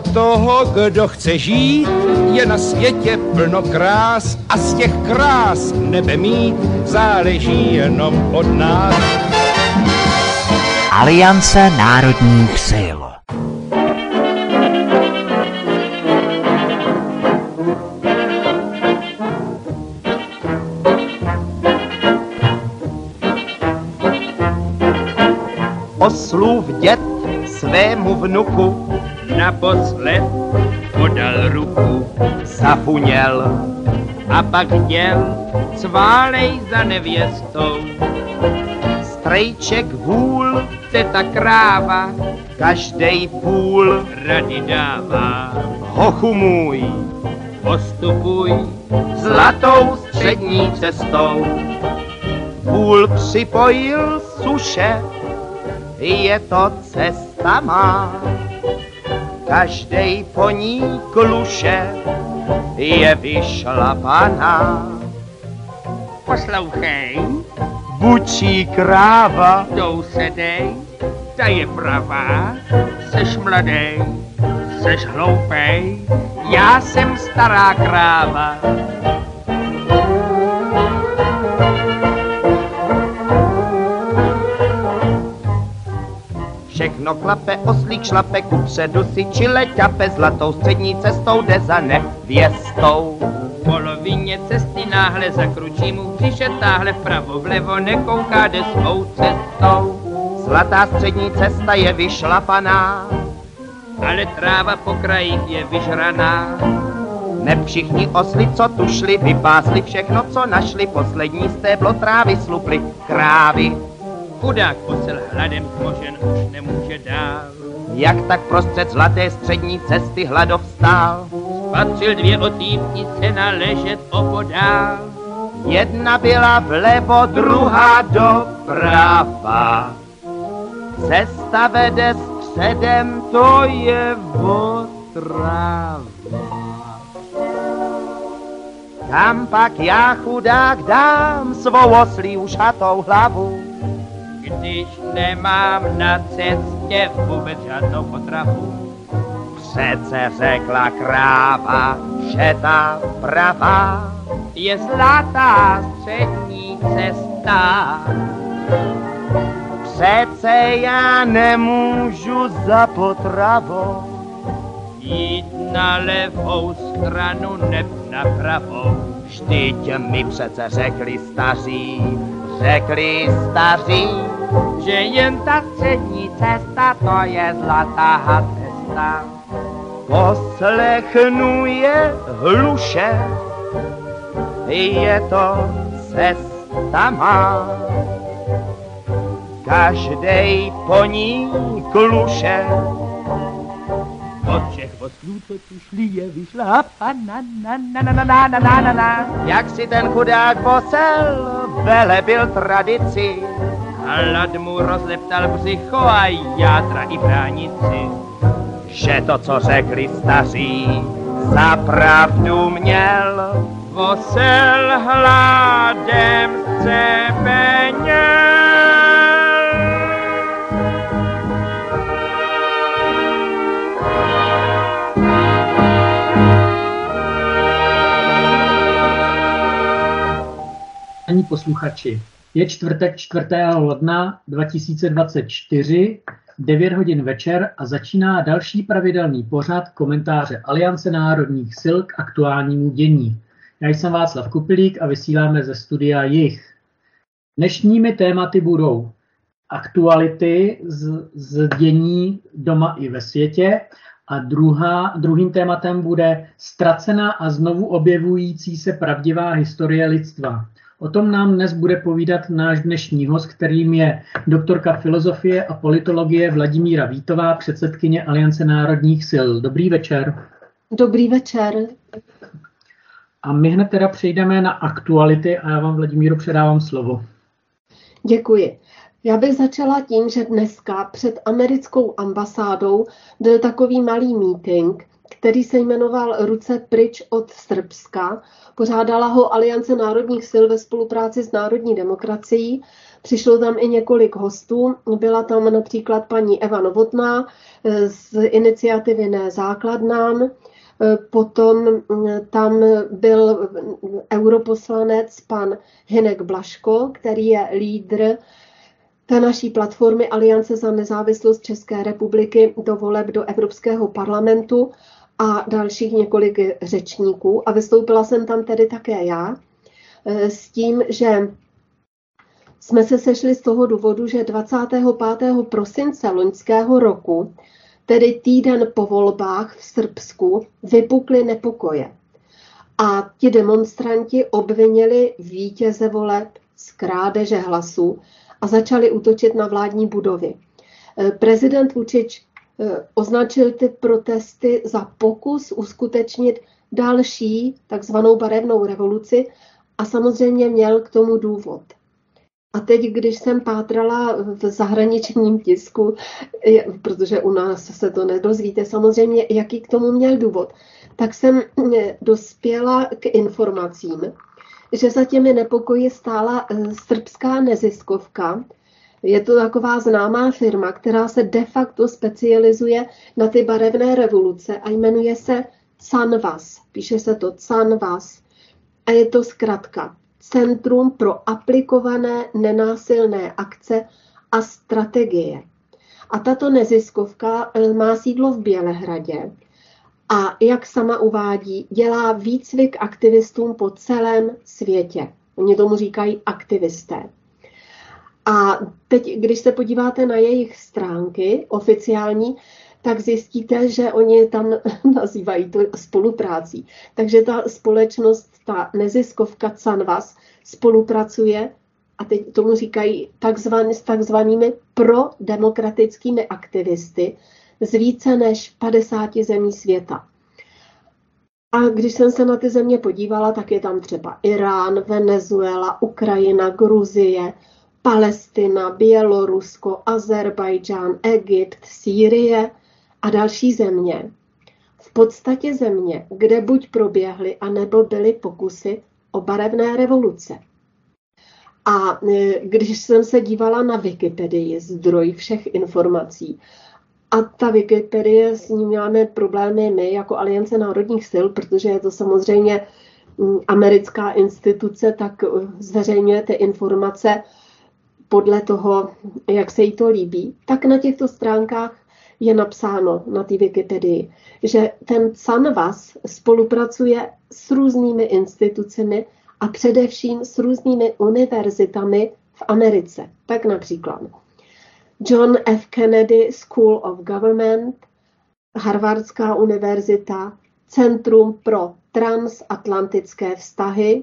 pro toho, kdo chce žít, je na světě plno krás a z těch krás nebe mít záleží jenom od nás. Aliance národních sil. Oslův děd svému vnuku naposled podal ruku, zafuněl a pak děl cválej za nevěstou. Strejček vůl, teta kráva, každej půl rady dává. Hochu můj, postupuj zlatou střední cestou. Vůl připojil suše, je to cesta má, každej po ní kluše je vyšlapaná. Poslouchej, bučí kráva, jdou sedej, ta je pravá, seš mladej, seš hloupej, já jsem stará kráva. Všechno klape, oslík šlape, kupředu si čile ťape, zlatou střední cestou jde za nevěstou. V polovině cesty náhle zakručí mu křiše, táhle vpravo vlevo nekouká, jde svou cestou. Zlatá střední cesta je vyšlapaná, ale tráva po krajích je vyžraná. Ne všichni osli, co tu šli, vypásli všechno, co našli, poslední stéblo trávy slupli krávy. Chudák ocel hladem tmožen už nemůže dál. Jak tak prostřed zlaté střední cesty hladov stál? Spatřil dvě otýpnice naležet opodál. Jedna byla vlevo, druhá doprava. Cesta vede středem, to je otrava. Tam pak já chudák dám svou oslí už hatou hlavu. Když nemám na cestě vůbec žádnou potravu. Přece řekla kráva, že ta pravá je zlatá střední cesta. Přece já nemůžu za potravou jít na levou stranu neb na pravou. Vždyť mi přece řekli staří, že jen ta střední cesta, to je zlatá cesta. Poslechnu je hluše, je to cesta má. Každej po ní kluše, od všech oslů, co tu šli, je vyšlápa na. Jak si ten chudák posel velebil tradici, hlad mu rozleptal břicho a játra i bránici. Že to, co řekli staří, za pravdu měl, posel hladem zřebeněl. Ani posluchači. Je čtvrtek 4. ledna 2024, 9 hodin večer a začíná další pravidelný pořad komentáře Aliance národních sil k aktuálnímu dění. Já jsem Václav Kupilík a vysíláme ze studia Jih. Dnešními tématy budou aktuality z dění doma i ve světě a druhým tématem bude ztracená a znovu objevující se pravdivá historie lidstva. O tom nám dnes bude povídat náš dnešní host, kterým je doktorka filozofie a politologie Vladimíra Vítová, předsedkyně Aliance národních sil. Dobrý večer. Dobrý večer. A my hned teda přejdeme na aktuality a já vám, Vladimíru, předávám slovo. Děkuji. Já bych začala tím, že dneska před americkou ambasádou byl takový malý meeting který se jmenoval Ruce pryč od Srbska. Pořádala ho Aliance národních sil ve spolupráci s Národní demokracií. Přišlo tam i několik hostů. Byla tam například paní Eva Novotná z iniciativy Ne základnám. Potom tam byl europoslanec pan Hynek Blaško, který je lídr té naší platformy Aliance za nezávislost České republiky do voleb do Evropského parlamentu, a dalších několik řečníků. A vystoupila jsem tam tedy také já s tím, že jsme se sešli z toho důvodu, že 25. prosince loňského roku, tedy týden po volbách v Srbsku, vypukly nepokoje. A ti demonstranti obvinili vítěze voleb z krádeže hlasů a začali útočit na vládní budovy. Prezident Vučić označil ty protesty za pokus uskutečnit další takzvanou barevnou revoluci a samozřejmě měl k tomu důvod. A teď, když jsem pátrala v zahraničním tisku, protože u nás se to nedozvíte, samozřejmě, jaký k tomu měl důvod, tak jsem dospěla k informacím, že za těmi nepokoji stála srbská neziskovka. Je to taková známá firma, která se de facto specializuje na ty barevné revoluce a jmenuje se CANVAS. Píše se to CANVAS a je to zkratka Centrum pro aplikované nenásilné akce a strategie. A tato neziskovka má sídlo v Bělehradě a, jak sama uvádí, dělá výcvik aktivistům po celém světě. Oni tomu říkají aktivisté. A teď, když se podíváte na jejich stránky oficiální, tak zjistíte, že oni tam nazývají to spoluprácí. Takže ta společnost, ta neziskovka CANVAS spolupracuje, a teď tomu říkají s takzvanými prodemokratickými aktivisty z více než 50 zemí světa. A když jsem se na ty země podívala, tak je tam třeba Irán, Venezuela, Ukrajina, Gruzie, Palestina, Bělorusko, Azerbajdžán, Egypt, Sýrie a další země. V podstatě země, kde buď proběhly, anebo byly pokusy o barevné revoluce. A když jsem se dívala na Wikipedii, zdroj všech informací, a ta Wikipedie, s ní máme problémy my jako Aliance národních sil, protože je to samozřejmě americká instituce, tak zveřejňuje ty informace podle toho, jak se jí to líbí, tak na těchto stránkách je napsáno na té Wikipedii, že ten CANVAS spolupracuje s různými institucemi a především s různými univerzitami v Americe. Tak například John F. Kennedy School of Government, Harvardská univerzita, Centrum pro transatlantické vztahy,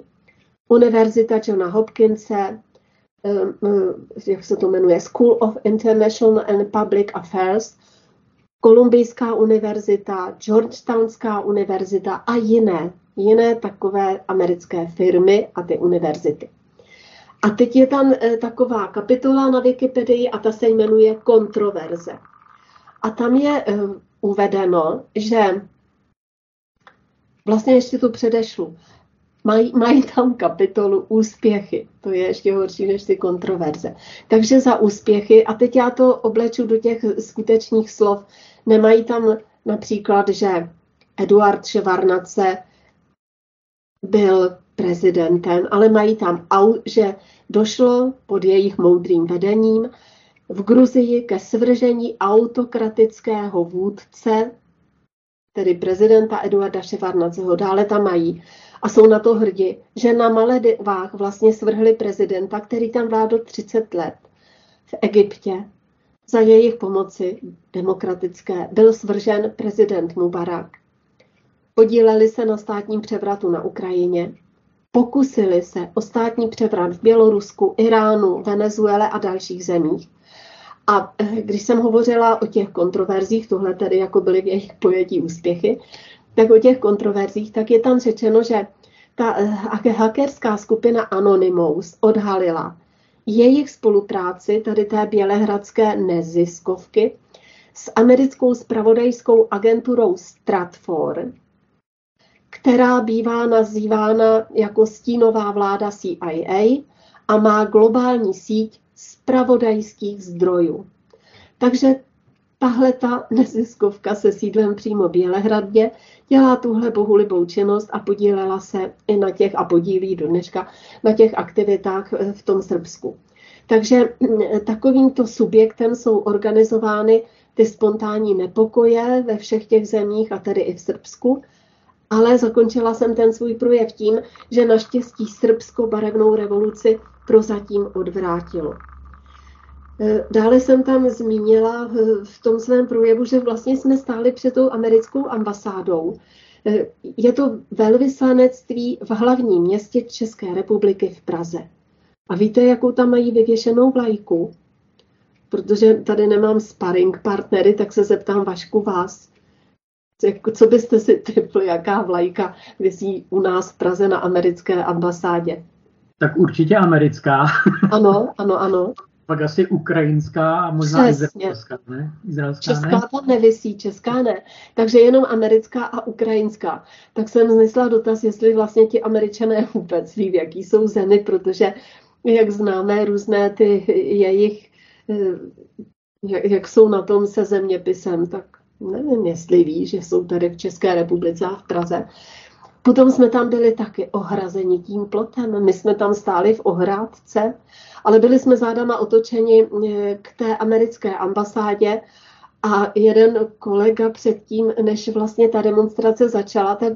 Univerzita Johna Hopkinse, jak se to jmenuje, School of International and Public Affairs, Kolumbijská univerzita, Georgetownská univerzita a jiné takové americké firmy a ty univerzity. A teď je tam taková kapitola na Wikipedii a ta se jmenuje Kontroverze. A tam je uvedeno, že vlastně ještě to předešlu, mají tam kapitolu úspěchy. To je ještě horší než ty kontroverze. Takže za úspěchy, a teď já to obleču do těch skutečných slov, nemají tam například, že Eduard Shevardnadze byl prezidentem, ale mají tam, že došlo pod jejich moudrým vedením v Gruzii ke svržení autokratického vůdce, tedy prezidenta Eduarda Shevardnadzeho. Dále tam mají, a jsou na to hrdí, že na Maledivách vlastně svrhli prezidenta, který tam vládl 30 let. V Egyptě za jejich pomoci demokratické byl svržen prezident Mubarak. Podíleli se na státním převratu na Ukrajině. Pokusili se o státní převrat v Bělorusku, Iránu, Venezuele a dalších zemích. A když jsem hovořila o těch kontroverzích, tohle tedy jako byly v jejich pojetí úspěchy, tak o těch kontroverzích, tak je tam řečeno, že ta hackerská skupina Anonymous odhalila jejich spolupráci, tady té bělehradské neziskovky, s americkou zpravodajskou agenturou Stratfor, která bývá nazývána jako stínová vláda CIA a má globální síť zpravodajských zdrojů. Takže tahle ta neziskovka se sídlem přímo v Bělehradě dělá tuhle bohulibou činnost a podílela se i na těch, a podílí do dneška, na těch aktivitách v tom Srbsku. Takže takovýmto subjektem jsou organizovány ty spontánní nepokoje ve všech těch zemích, a tedy i v Srbsku. Ale zakončila jsem ten svůj projev tím, že naštěstí Srbsko barevnou revoluci prozatím odvrátilo. Dále jsem tam zmínila v tom svém projevu, že vlastně jsme stáli před tou americkou ambasádou. Je to velvyslanectví v hlavním městě České republiky v Praze. A víte, jakou tam mají vyvěšenou vlajku? Protože tady nemám sparring partnery, tak se zeptám Vašku vás. Co byste si typli, jaká vlajka visí u nás v Praze na americké ambasádě? Tak určitě americká. Ano, ano, ano. Pak asi ukrajinská a možná izraelská, ne? Izraelská, česká ne? Tam nevisí, česká ne. Takže jenom americká a ukrajinská. Tak jsem znesla dotaz, jestli vlastně ti Američané vůbec ví, jaký jsou zemi, protože jak známe různé ty jejich, jak jsou na tom se zeměpisem, tak nevím, jestli ví, že jsou tady v České republice a v Praze. Potom jsme tam byli taky ohrazeni tím plotem. My jsme tam stáli v ohrádce, ale byli jsme zádama otočeni k té americké ambasádě a jeden kolega předtím, než vlastně ta demonstrace začala, tak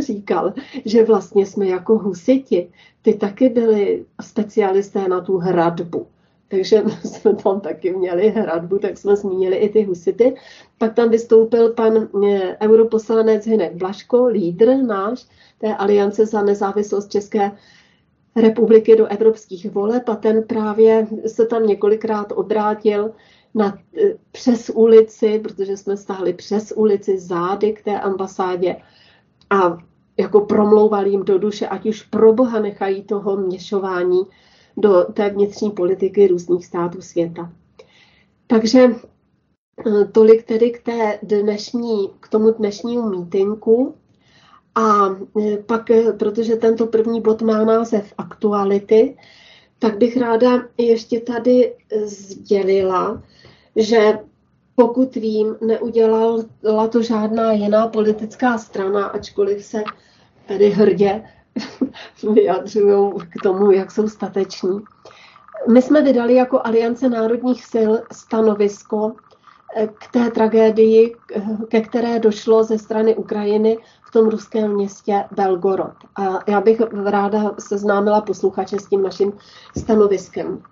říkal, že vlastně jsme jako husiti. Ty taky byli specialisté na tu hradbu. Takže jsme tam taky měli hradbu, tak jsme zmínili i ty husity. Pak tam vystoupil pan europoslanec Hynek Blaško, lídr náš, té Aliance za nezávislost České republiky do evropských voleb, a ten právě se tam několikrát obrátil přes ulici, protože jsme stáli přes ulici zády k té ambasádě a jako promlouval jim do duše, ať už pro Boha nechají toho měšování do té vnitřní politiky různých států světa. Takže tolik tedy k tomu dnešnímu mítinku. A pak, protože tento první bod má název Aktuality, tak bych ráda ještě tady sdělila, že pokud vím, neudělala to žádná jiná politická strana, ačkoliv se tady hrdě vyjadřují k tomu, jak jsou stateční. My jsme vydali jako Aliance národních sil stanovisko k té tragédii, ke které došlo ze strany Ukrajiny v tom ruském městě Belgorod. A já bych ráda seznámila posluchače s tím naším stanoviskem.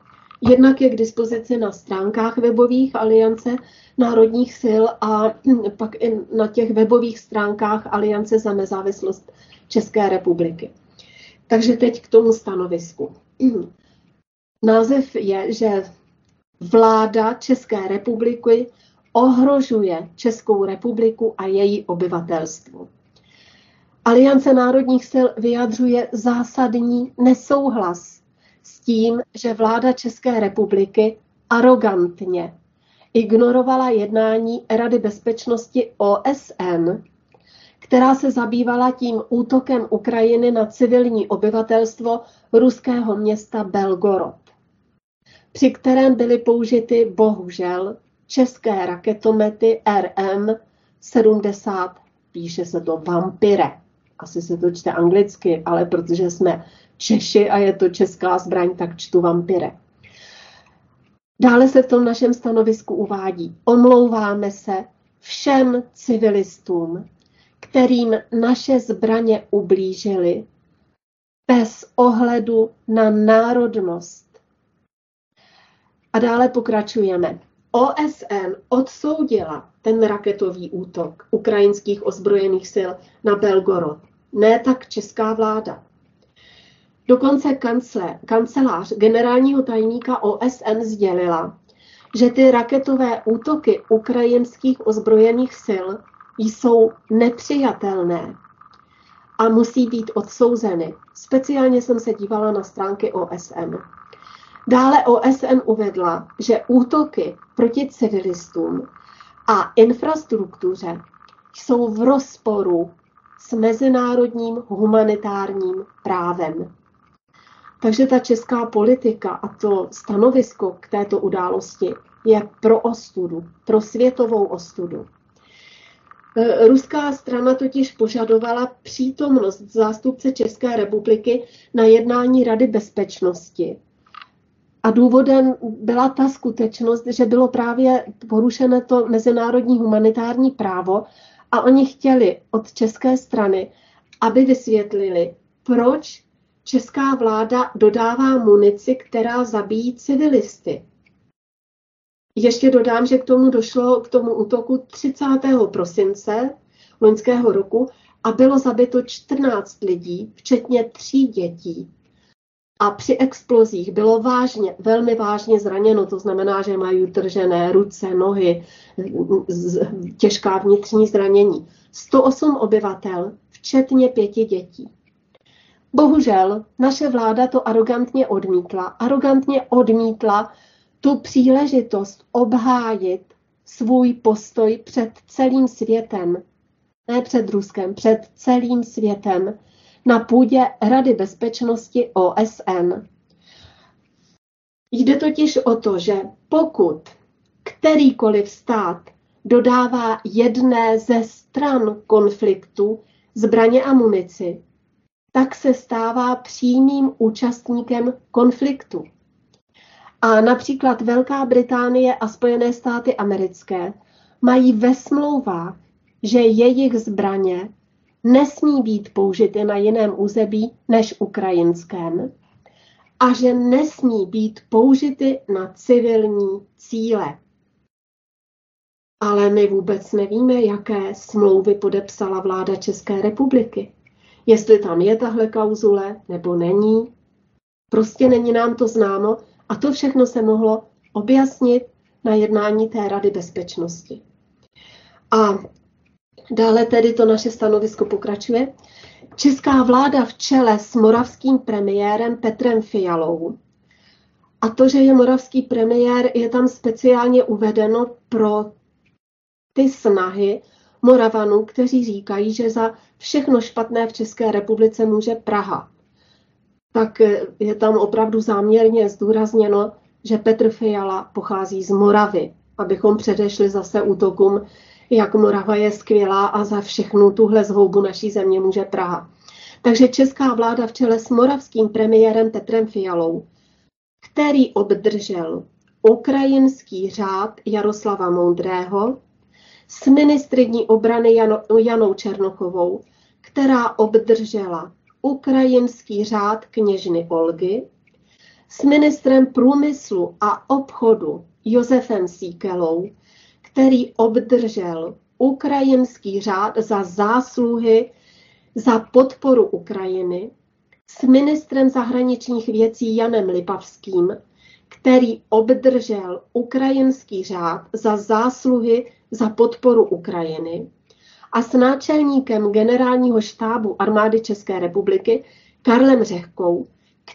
Jednak je k dispozici na stránkách webových Aliance národních sil a pak i na těch webových stránkách Aliance za nezávislost České republiky. Takže teď k tomu stanovisku. Název je, že vláda České republiky ohrožuje Českou republiku a její obyvatelstvo. Aliance národních sil vyjadřuje zásadní nesouhlas s tím, že vláda České republiky arogantně ignorovala jednání Rady bezpečnosti OSN, která se zabývala tím útokem Ukrajiny na civilní obyvatelstvo ruského města Belgorod, při kterém byly použity bohužel české raketomety RM-70, píše se to Vampire. Asi se to čte anglicky, ale protože jsme Češi a je to česká zbraň, tak čtu Vampire. Dále se v tom našem stanovisku uvádí: omlouváme se všem civilistům, kterým naše zbraně ublížily, bez ohledu na národnost. A dále pokračujeme. OSN odsoudila ten raketový útok ukrajinských ozbrojených sil na Belgorod. Ne tak česká vláda. Dokonce kancelář generálního tajemníka OSN sdělila, že ty raketové útoky ukrajinských ozbrojených sil jsou nepřijatelné a musí být odsouzeny. Speciálně jsem se dívala na stránky OSN. Dále OSN uvedla, že útoky proti civilistům a infrastruktuře jsou v rozporu s mezinárodním humanitárním právem. Takže ta česká politika a to stanovisko k této události je pro ostudu, pro světovou ostudu. Ruská strana totiž požadovala přítomnost zástupce České republiky na jednání Rady bezpečnosti. A důvodem byla ta skutečnost, že bylo právě porušeno to mezinárodní humanitární právo a oni chtěli od české strany, aby vysvětlili, proč česká vláda dodává munici, která zabíjí civilisty. Ještě dodám, že k tomu útoku 30. prosince loňského roku a bylo zabito 14 lidí, včetně 3 dětí. A při explozích bylo velmi vážně zraněno, to znamená, že mají utržené ruce, nohy, těžká vnitřní zranění. 108 obyvatel, včetně 5 dětí. Bohužel naše vláda to arogantně odmítla tu příležitost obhájit svůj postoj před celým světem, ne před Ruskem, před celým světem na půdě Rady bezpečnosti OSN. Jde totiž o to, že pokud kterýkoliv stát dodává jedné ze stran konfliktu zbraně a munici, tak se stává přímým účastníkem konfliktu. A například Velká Británie a Spojené státy americké mají ve smlouvách, že jejich zbraně nesmí být použity na jiném území než ukrajinském a že nesmí být použity na civilní cíle. Ale my vůbec nevíme, jaké smlouvy podepsala vláda České republiky. Jestli tam je tahle klauzule, nebo není. Prostě není nám to známo a to všechno se mohlo objasnit na jednání té Rady bezpečnosti. A dále tedy to naše stanovisko pokračuje. Česká vláda v čele s moravským premiérem Petrem Fialou. A to, že je moravský premiér, je tam speciálně uvedeno pro ty snahy Moravanů, kteří říkají, že za všechno špatné v České republice může Praha. Tak je tam opravdu záměrně zdůrazněno, že Petr Fiala pochází z Moravy, abychom předešli zase útokům, jak Morava je skvělá a za všechnu tuhle zhoubu naší země může Praha. Takže česká vláda v čele s moravským premiérem Petrem Fialou, který obdržel ukrajinský řád Jaroslava Moudrého s ministryní obrany Janou Černochovou, která obdržela ukrajinský řád kněžny Olgy, s ministrem průmyslu a obchodu Josefem Síkelou, který obdržel ukrajinský řád za zásluhy za podporu Ukrajiny, s ministrem zahraničních věcí Janem Lipavským, který obdržel ukrajinský řád za zásluhy za podporu Ukrajiny a s náčelníkem generálního štábu armády České republiky Karlem Řehkou,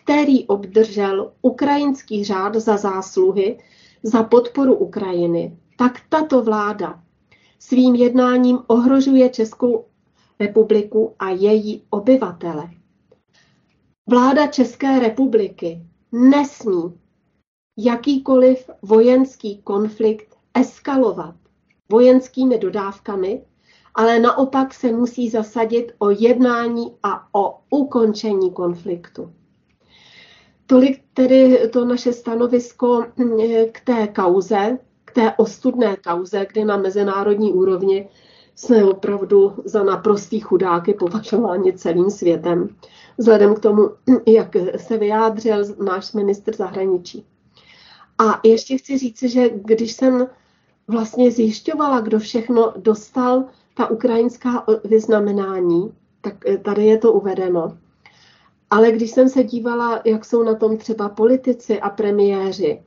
který obdržel ukrajinský řád za zásluhy za podporu Ukrajiny, tak tato vláda svým jednáním ohrožuje Českou republiku a její obyvatele. Vláda České republiky nesmí jakýkoliv vojenský konflikt eskalovat vojenskými dodávkami, ale naopak se musí zasadit o jednání a o ukončení konfliktu. Tolik tedy to naše stanovisko k té kauze, k té ostudné kauze, kdy na mezinárodní úrovni jsme opravdu za naprostý chudáky považováni celým světem, vzhledem k tomu, jak se vyjádřil náš ministr zahraničí. A ještě chci říct, že když jsem vlastně zjišťovala, kdo všechno dostal ta ukrajinská vyznamenání, tak tady je to uvedeno. Ale když jsem se dívala, jak jsou na tom třeba politici a premiéři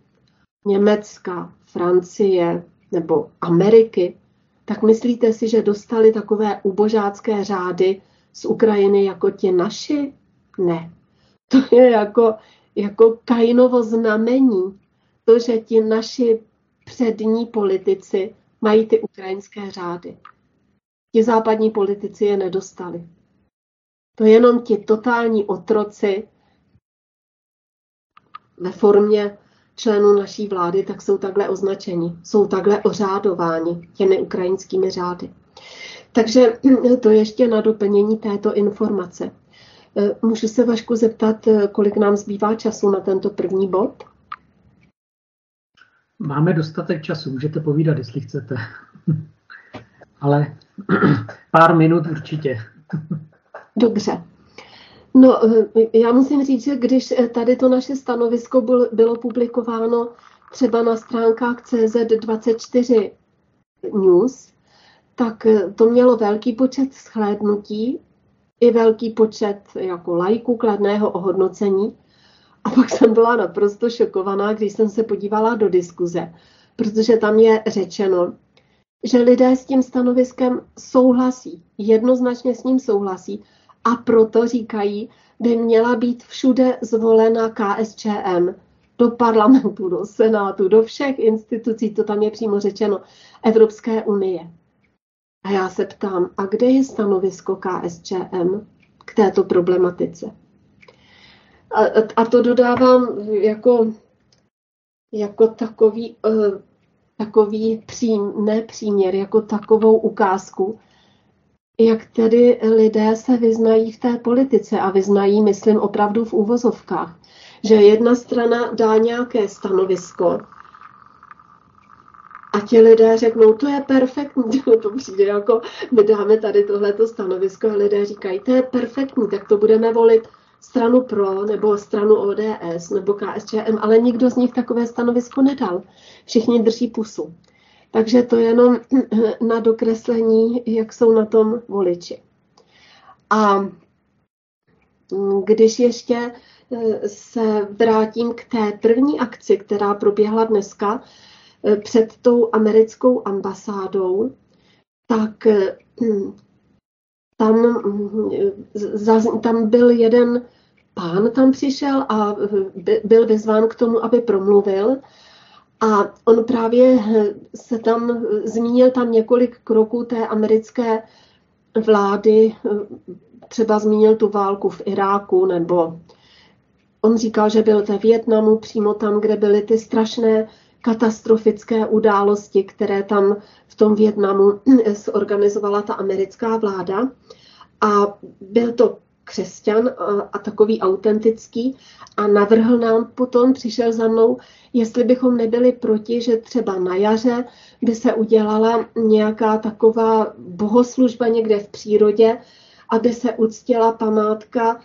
Německa, Francie nebo Ameriky, tak myslíte si, že dostali takové ubožácké řády z Ukrajiny jako ti naši? Ne. To je jako Kainovo znamení. To, že ti naši přední politici mají ty ukrajinské řády. Ti západní politici je nedostali. To jenom ti totální otroci ve formě členů naší vlády, tak jsou takhle označeni, jsou takhle ořádováni těmi ukrajinskými řády. Takže to ještě na doplnění této informace. Můžu se, Vašku, zeptat, kolik nám zbývá času na tento první bod? Máme dostatek času, můžete povídat, jestli chcete. Ale pár minut určitě. Dobře. No, já musím říct, že když tady to naše stanovisko bylo publikováno třeba na stránkách CZ24 News, tak to mělo velký počet shlédnutí i velký počet jako lajků kladného ohodnocení. A pak jsem byla naprosto šokovaná, když jsem se podívala do diskuze, protože tam je řečeno, že lidé s tím stanoviskem souhlasí, jednoznačně s ním souhlasí, a proto říkají, by měla být všude zvolena KSČM, do parlamentu, do senátu, do všech institucí, to tam je přímo řečeno, Evropské unie. A já se ptám, a kde je stanovisko KSČM k této problematice? A to dodávám jako takový nepříměr, jako takovou ukázku, jak tedy lidé se vyznají v té politice a vyznají, myslím, opravdu v úvozovkách, že jedna strana dá nějaké stanovisko a ti lidé řeknou, to je perfektní, to přijde jako, my dáme tady tohleto stanovisko a lidé říkají, to je perfektní, tak to budeme volit stranu PRO nebo stranu ODS nebo KSČM, ale nikdo z nich takové stanovisko nedal. Všichni drží pusu. Takže to jenom na dokreslení, jak jsou na tom voliči. A když ještě se vrátím k té první akci, která proběhla dneska před tou americkou ambasádou, tak tam byl jeden pán, tam přišel a byl vyzván k tomu, aby promluvil. A on právě se tam zmínil několik kroků té americké vlády, třeba zmínil tu válku v Iráku, nebo on říkal, že byl ve Vietnamu, přímo tam, kde byly ty strašné katastrofické události, které tam v tom Vietnamu zorganizovala ta americká vláda. A byl to křesťan a takový autentický a navrhl nám potom, přišel za mnou, jestli bychom nebyli proti, že třeba na jaře by se udělala nějaká taková bohoslužba někde v přírodě, aby se uctila památka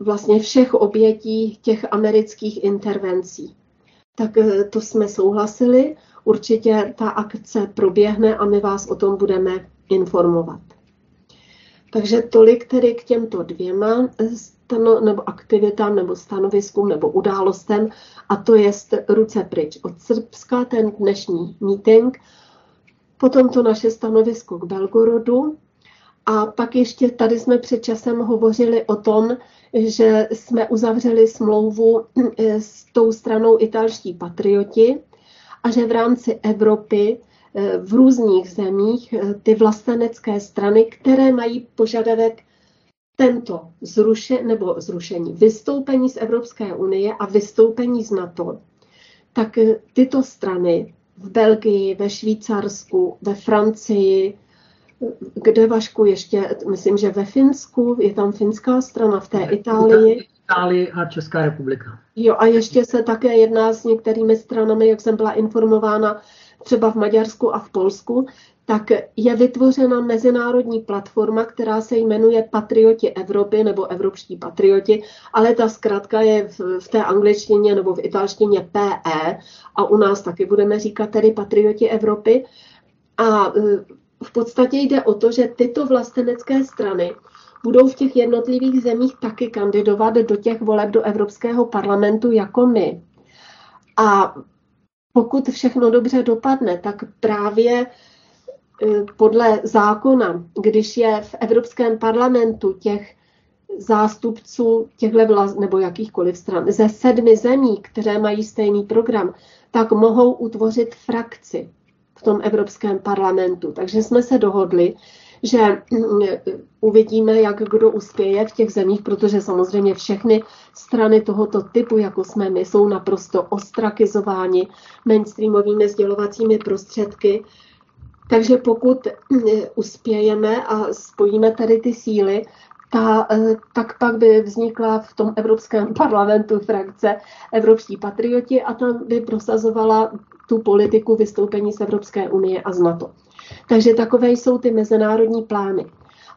vlastně všech obětí těch amerických intervencí. Tak to jsme souhlasili, určitě ta akce proběhne a my vás o tom budeme informovat. Takže tolik tedy k těmto dvěma nebo aktivitám, nebo stanoviskům, nebo událostem, a to je ruce pryč od Srbska, ten dnešní meeting, potom to naše stanovisko k Belgorodu, a pak ještě tady jsme před časem hovořili o tom, že jsme uzavřeli smlouvu s tou stranou italští patrioti a že v rámci Evropy v různých zemích ty vlastenecké strany, které mají požadavek tento zrušení, vystoupení z Evropské unie a vystoupení z NATO, tak tyto strany v Belgii, ve Švýcarsku, ve Francii, kde, Vašku, ještě, myslím, že ve Finsku, je tam finská strana, v té Itálii. Itálii a Česká republika. Jo, a ještě se také jedná s některými stranami, jak jsem byla informována, třeba v Maďarsku a v Polsku, tak je vytvořena mezinárodní platforma, která se jmenuje Patrioti Evropy nebo Evropští patrioti, ale ta zkratka je v té angličtině nebo v italštině PE a u nás taky budeme říkat tedy Patrioti Evropy. A v podstatě jde o to, že tyto vlastenecké strany budou v těch jednotlivých zemích taky kandidovat do těch voleb do Evropského parlamentu jako my. A pokud všechno dobře dopadne, tak právě podle zákona, když je v Evropském parlamentu těch zástupců nebo jakýchkoliv stran ze 7 zemí, které mají stejný program, tak mohou utvořit frakci. v tom Evropském parlamentu. Takže jsme se dohodli, že uvidíme, jak kdo uspěje v těch zemích, protože samozřejmě všechny strany tohoto typu, jako jsme my, jsou naprosto ostrakizováni mainstreamovými sdělovacími prostředky. Takže pokud uspějeme a spojíme tady ty síly, tak pak by vznikla v tom Evropském parlamentu frakce Evropští patrioti a tam by prosazovala tu politiku vystoupení z Evropské unie a z NATO. Takže takové jsou ty mezinárodní plány.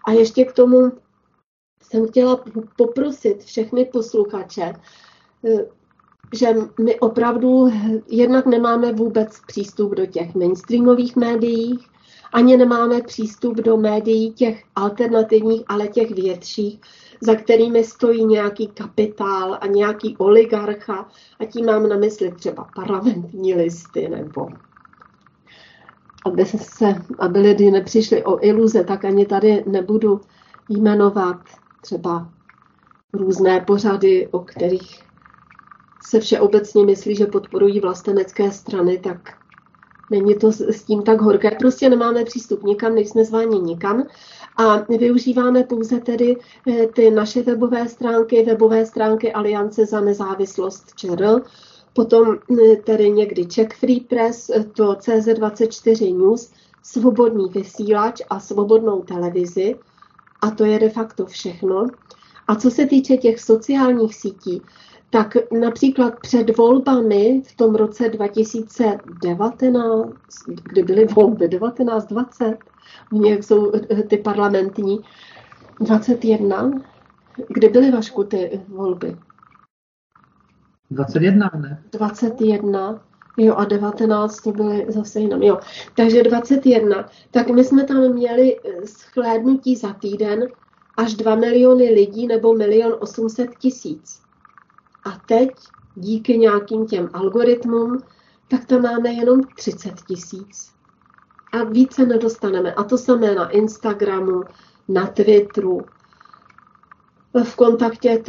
A ještě k tomu jsem chtěla poprosit všechny posluchače, že my opravdu jednak nemáme vůbec přístup do těch mainstreamových médií, ani nemáme přístup do médií těch alternativních, ale těch větších, za kterými stojí nějaký kapitál a nějaký oligarcha, a tím mám na mysli třeba Parlamentní listy, nebo aby lidi nepřišli o iluze, tak ani tady nebudu jmenovat třeba různé pořady, o kterých se všeobecně myslí, že podporují vlastenecké strany, tak není to s tím tak horké. Prostě nemáme přístup nikam, nejsme zváni nikam a využíváme pouze tedy ty naše webové stránky Aliance za nezávislost ČR, potom tedy někdy Czech Free Press, to CZ24 News, Svobodný vysílač a Svobodnou televizi, a to je de facto všechno. A co se týče těch sociálních sítí, tak například před volbami v tom roce 2019, kdy byly volby 19-20, jak jsou ty parlamentní, 21, kdy byly, Vašku, ty volby? 21, ne? 21, jo, a 19 to byly zase jinam, jo. Takže 21, tak my jsme tam měli shlédnutí za týden až 2 miliony lidí nebo 1 800 000. A teď díky nějakým těm algoritmům, tak tam máme jenom 30 000. A více nedostaneme. A to samé na Instagramu, na Twitteru. V Kontaktě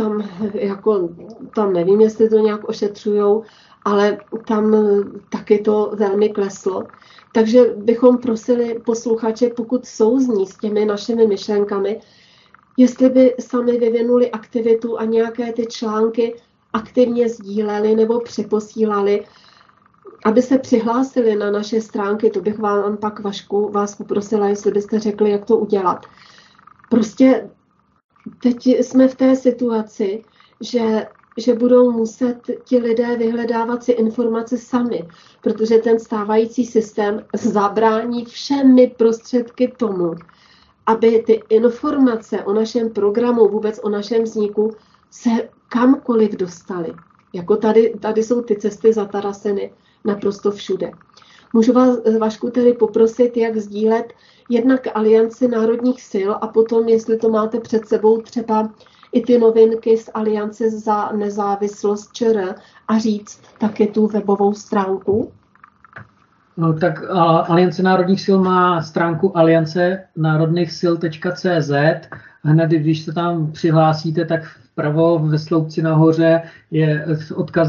tam nevím, jestli to nějak ošetřujou, ale tam taky to velmi kleslo. Takže bychom prosili posluchače, pokud souzní s těmi našimi myšlenkami, jestli by sami vyvinuli aktivitu a nějaké ty články aktivně sdíleli nebo přeposílali, aby se přihlásili na naše stránky. To bych vám pak, Vašku, vás poprosila, jestli byste řekli, jak to udělat. Prostě teď jsme v té situaci, že budou muset ti lidé vyhledávat si informace sami, protože ten stávající systém zabrání všemi prostředky tomu, aby ty informace o našem programu, vůbec o našem vzniku, se kamkoliv dostali. Jako tady jsou ty cesty zataraseny naprosto všude. Můžu vás, Vašku, tedy poprosit, jak sdílet jednak Alianci národních sil a potom, jestli to máte před sebou, třeba i ty novinky z Aliance za nezávislost ČR a říct taky tu webovou stránku? No tak Aliance národních sil má stránku aliancenárodnichsil.cz. Hned, když se tam přihlásíte, tak vpravo ve sloupci nahoře je odkaz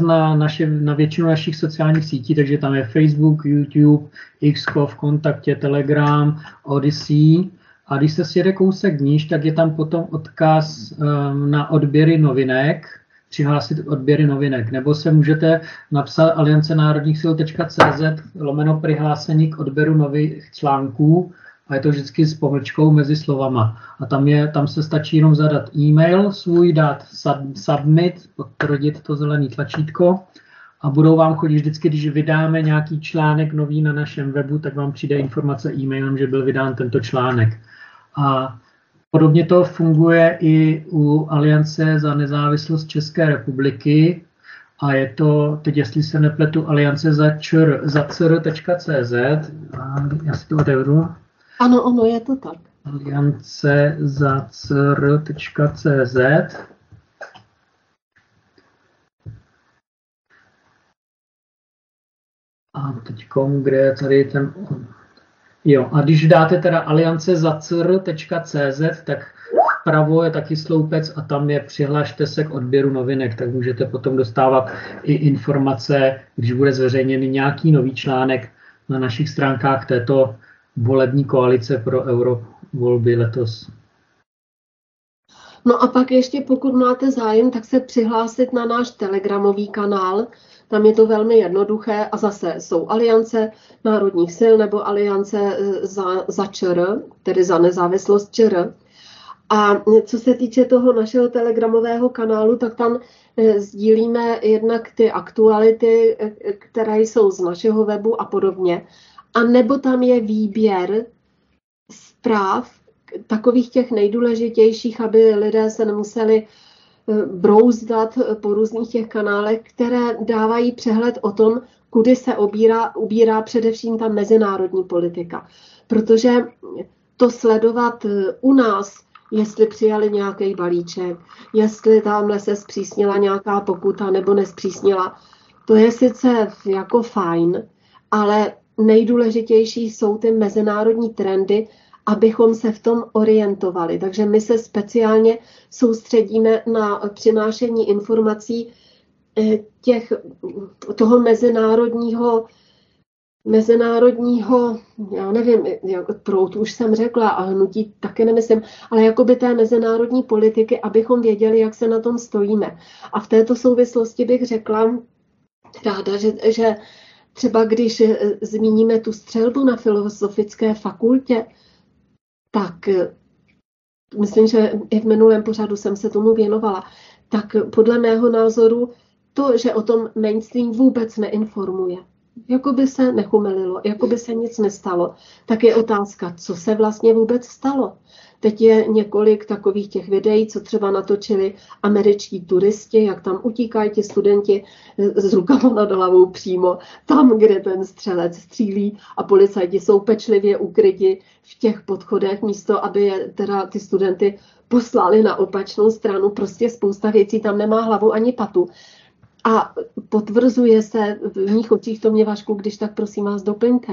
na většinu našich sociálních sítí, takže tam je Facebook, YouTube, Xkov, v Kontaktě, Telegram, Odyssey. A když se sjede kousek níž, tak je tam potom odkaz na odběry novinek, přihlásit odběry novinek, nebo se můžete napsat aliancenárodnichsil.cz/přihlásení k odběru nových článků a je to vždycky s pomlčkou mezi slovama. A tam se stačí jenom zadat e-mail svůj, dát submit, potvrdit to zelené tlačítko a budou vám chodit vždycky, když vydáme nějaký článek nový na našem webu, tak vám přijde informace e-mailem, že byl vydán tento článek. A podobně to funguje i u Aliance za nezávislost České republiky a je to, teď jestli se nepletu, aliance za cr.cz. Já si to otevřu. Ano, je to tak. Aliance za cr.cz. A teďkom, kde je tady ten... Jo, a když dáte teda aliancezacr.cz, tak vpravo je taky sloupec a tam je přihlašte se k odběru novinek, tak můžete potom dostávat i informace, když bude zveřejněný nějaký nový článek, na našich stránkách této volební koalice pro eurovolby letos. No a pak ještě, pokud máte zájem, tak se přihlásit na náš telegramový kanál. Tam je to velmi jednoduché a zase jsou Aliance národních sil nebo Aliance za ČR, tedy za nezávislost ČR. A co se týče toho našeho telegramového kanálu, tak tam sdílíme jednak ty aktuality, které jsou z našeho webu a podobně. A nebo tam je výběr zpráv, takových těch nejdůležitějších, aby lidé se nemuseli brouzdat po různých těch kanálech, které dávají přehled o tom, kudy se ubírá především ta mezinárodní politika. Protože to sledovat u nás, jestli přijali nějaký balíček, jestli tamhle se zpřísnila nějaká pokuta nebo nespřísnila, to je sice jako fajn, ale nejdůležitější jsou ty mezinárodní trendy, abychom se v tom orientovali. Takže my se speciálně soustředíme na přinášení informací toho mezinárodního, já nevím, proud už jsem řekla a hnutí taky nemyslím, ale jakoby té mezinárodní politiky, abychom věděli, jak se na tom stojíme. A v této souvislosti bych řekla ráda, že třeba když zmíníme tu střelbu na Filozofické fakultě, tak myslím, že i v minulém pořadu jsem se tomu věnovala, tak podle mého názoru to, že o tom mainstream vůbec neinformuje, jako by se nechumelilo, jako by se nic nestalo, tak je otázka, co se vlastně vůbec stalo. Teď je několik takových těch videí, co třeba natočili američtí turisti, jak tam utíkají ti studenti s rukama nad hlavou přímo tam, kde ten střelec střílí, a policajti jsou pečlivě ukryti v těch podchodech, místo aby je teda ty studenty poslali na opačnou stranu. Prostě spousta věcí tam nemá hlavu ani patu. A potvrzuje se v mých očích, to mě, Vašku, když tak prosím vás doplňte,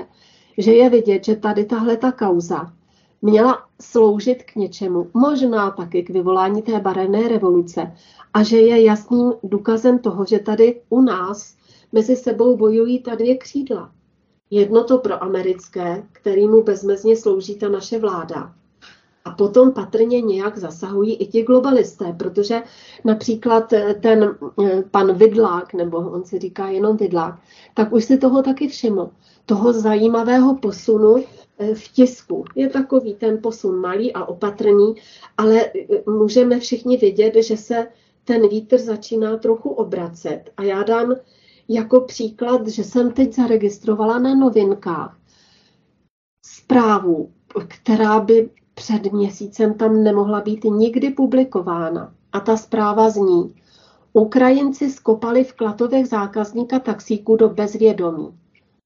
že je vidět, že tady tahleta kauza měla sloužit k něčemu, možná taky k vyvolání té barevné revoluce, a že je jasným důkazem toho, že tady u nás mezi sebou bojují tady křídla. Jedno to pro americké, kterému bezmezně slouží ta naše vláda. A potom patrně nějak zasahují i ti globalisté, protože například ten pan Vidlák, nebo on si říká jenom Vidlák, tak už si toho taky všiml, toho zajímavého posunu v tisku. Je takový ten posun malý a opatrný, ale můžeme všichni vidět, že se ten vítr začíná trochu obracet. A já dám jako příklad, že jsem teď zaregistrovala na Novinkách zprávu, která by před měsícem tam nemohla být nikdy publikována. A ta zpráva zní: Ukrajinci skopali v Klatovech zákazníka taxíku do bezvědomí.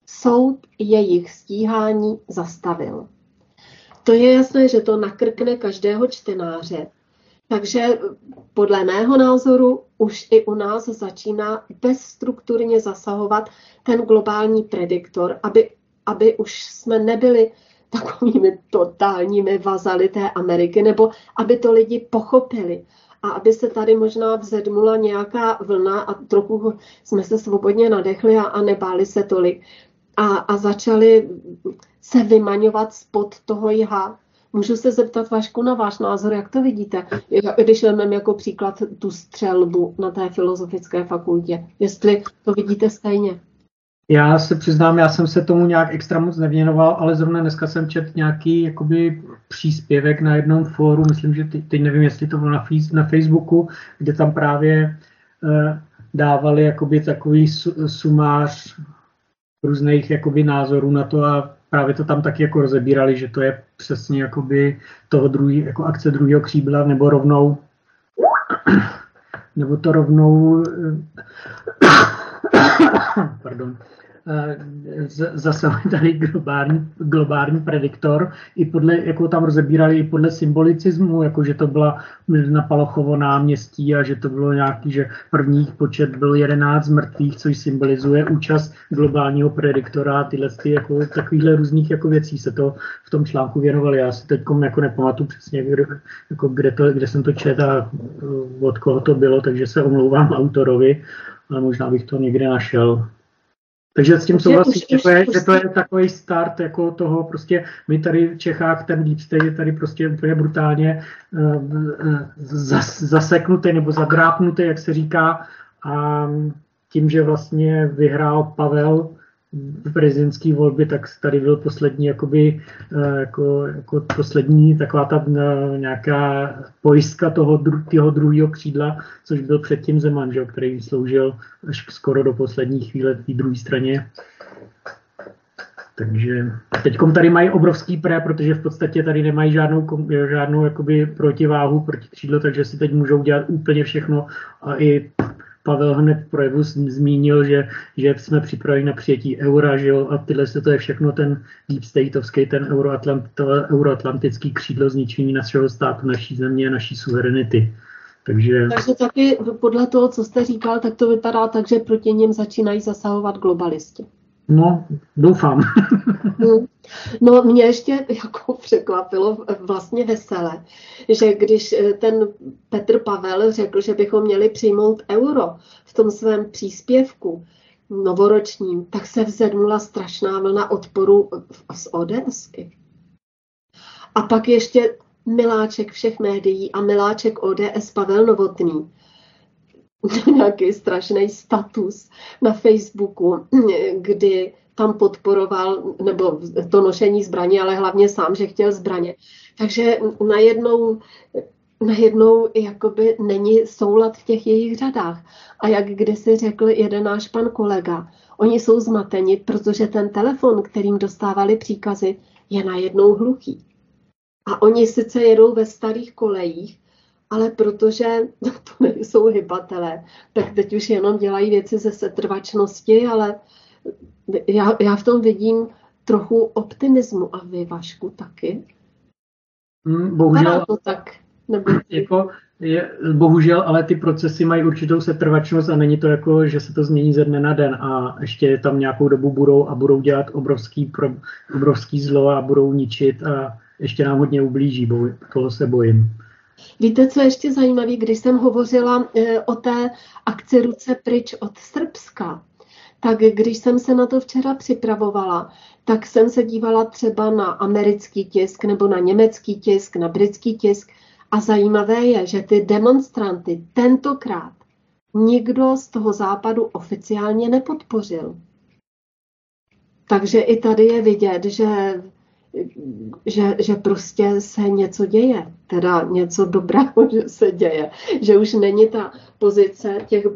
Soud jejich stíhání zastavil. To je jasné, že to nakrkne každého čtenáře. Takže podle mého názoru už i u nás začíná bezstrukturně zasahovat ten globální prediktor, aby už jsme nebyli takovými totálními vazaly té Ameriky, nebo aby to lidi pochopili a aby se tady možná vzedmula nějaká vlna a trochu jsme se svobodně nadechli a nebáli se tolik a začali se vymaňovat spod toho jha. Můžu se zeptat, Vašku, na váš názor, jak to vidíte, když vezmeme jako příklad tu střelbu na té Filozofické fakultě, jestli to vidíte stejně? Já se přiznám, já jsem se tomu nějak extra moc nevěnoval, ale zrovna dneska jsem četl nějaký jakoby příspěvek na jednom fóru, myslím, že teď nevím, jestli to bylo na Facebooku, kde tam právě dávali jakoby takový sumář různých jakoby názorů na to a právě to tam taky jako rozebírali, že to je přesně jakoby jako akce druhého křídla, nebo rovnou pardon, zase tady globální prediktor, i podle, jako tam rozebírali, i podle symbolicismu, jako že to byla na Palochovo náměstí a že to bylo nějaký, že první počet byl 11 mrtvých, což symbolizuje účast globálního prediktora, tyhle jako takovýchhle různých jako věcí se to v tom článku věnovali. Já si teď jako nepamatuju přesně, kde jsem to četl a od koho to bylo, takže se omlouvám autorovi, ale možná bych to někde našel. Takže s tím souhlasím, že to je takový start jako toho, prostě my tady v Čechách ten deep state je tady prostě úplně brutálně zaseknutý nebo zadrápnutý, jak se říká, a tím, že vlastně vyhrál Pavel v prezidentské volby, tak tady byl poslední jakoby, jako poslední taková ta nějaká pojistka toho druhého křídla, což byl předtím Zeman, že, který sloužil až skoro do poslední chvíle v té druhé straně. Takže teďkom tady mají obrovský protože v podstatě tady nemají žádnou jakoby protiváhu proti křídlo, takže si teď můžou dělat úplně všechno a i Pavel hned v projevu zmínil, že jsme připraveni na přijetí eura, že jo, a tyhle to je všechno ten deep stateovský, ten euroatlantický křídlo zničení našeho státu, naší země, naší suverenity. Takže taky podle toho, co jste říkal, tak to vypadá tak, že proti něm začínají zasahovat globalisti. No, doufám. No, mě ještě jako překvapilo vlastně vesele, že když ten Petr Pavel řekl, že bychom měli přijmout euro v tom svém příspěvku novoročním, tak se vzedmula strašná vlna odporu z ODSky. A pak ještě miláček všech médií a miláček ODS Pavel Novotný. Nějaký strašný status na Facebooku, kdy tam podporoval, nebo to nošení zbraní, ale hlavně sám, že chtěl zbraně. Takže najednou jakoby není soulad v těch jejich řadách. A jak kdysi řekl jeden náš pan kolega, oni jsou zmateni, protože ten telefon, kterým dostávali příkazy, je najednou hluchý. A oni sice jedou ve starých kolejích, ale protože to nejsou hybatelé, tak teď už jenom dělají věci ze setrvačnosti, ale já v tom vidím trochu optimismu a vy, Vašku, taky. Bohužel, to tak, nebo bohužel, ale ty procesy mají určitou setrvačnost a není to jako, že se to změní ze dne na den a ještě tam nějakou dobu budou dělat obrovský zlo a budou ničit a ještě nám hodně ublíží, toho se bojím. Víte, co je ještě zajímavé, když jsem hovořila o té akci Ruce pryč od Srbska, tak když jsem se na to včera připravovala, tak jsem se dívala třeba na americký tisk nebo na německý tisk, na britský tisk a zajímavé je, že ty demonstranty tentokrát nikdo z toho západu oficiálně nepodpořil. Takže i tady je vidět, že prostě se něco děje, teda něco dobrého že se děje, že už není ta pozice těch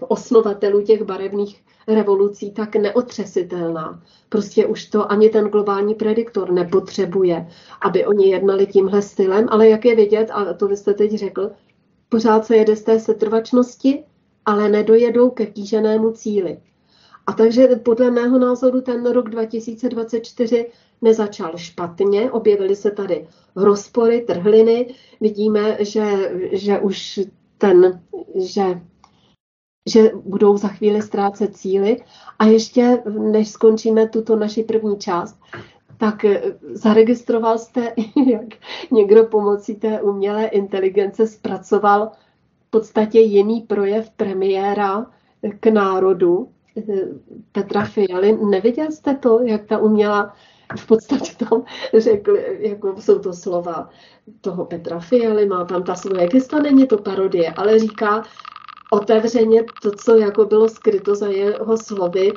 osnovatelů těch barevných revolucí tak neotřesitelná. Prostě už to ani ten globální prediktor nepotřebuje, aby oni jednali tímhle stylem, ale jak je vidět, a to vy jste teď řekl, pořád se jede z té setrvačnosti, ale nedojedou ke kýženému cíli. A takže podle mého názoru ten rok 2024 nezačal špatně, objevily se tady rozpory, trhliny, vidíme, že už že budou za chvíli ztrácet cíly. A ještě, než skončíme tuto naši první část, tak zaregistroval jste, jak někdo pomocí té umělé inteligence zpracoval v podstatě jiný projev premiéra k národu Petra Fialy. Neviděl jste to, jak ta uměla v podstatě tam řekl, jako jsou to slova toho Petra Fialy, má tam ta slova, jak jestli není to parodie, ale říká otevřeně to, co jako bylo skryto za jeho slovy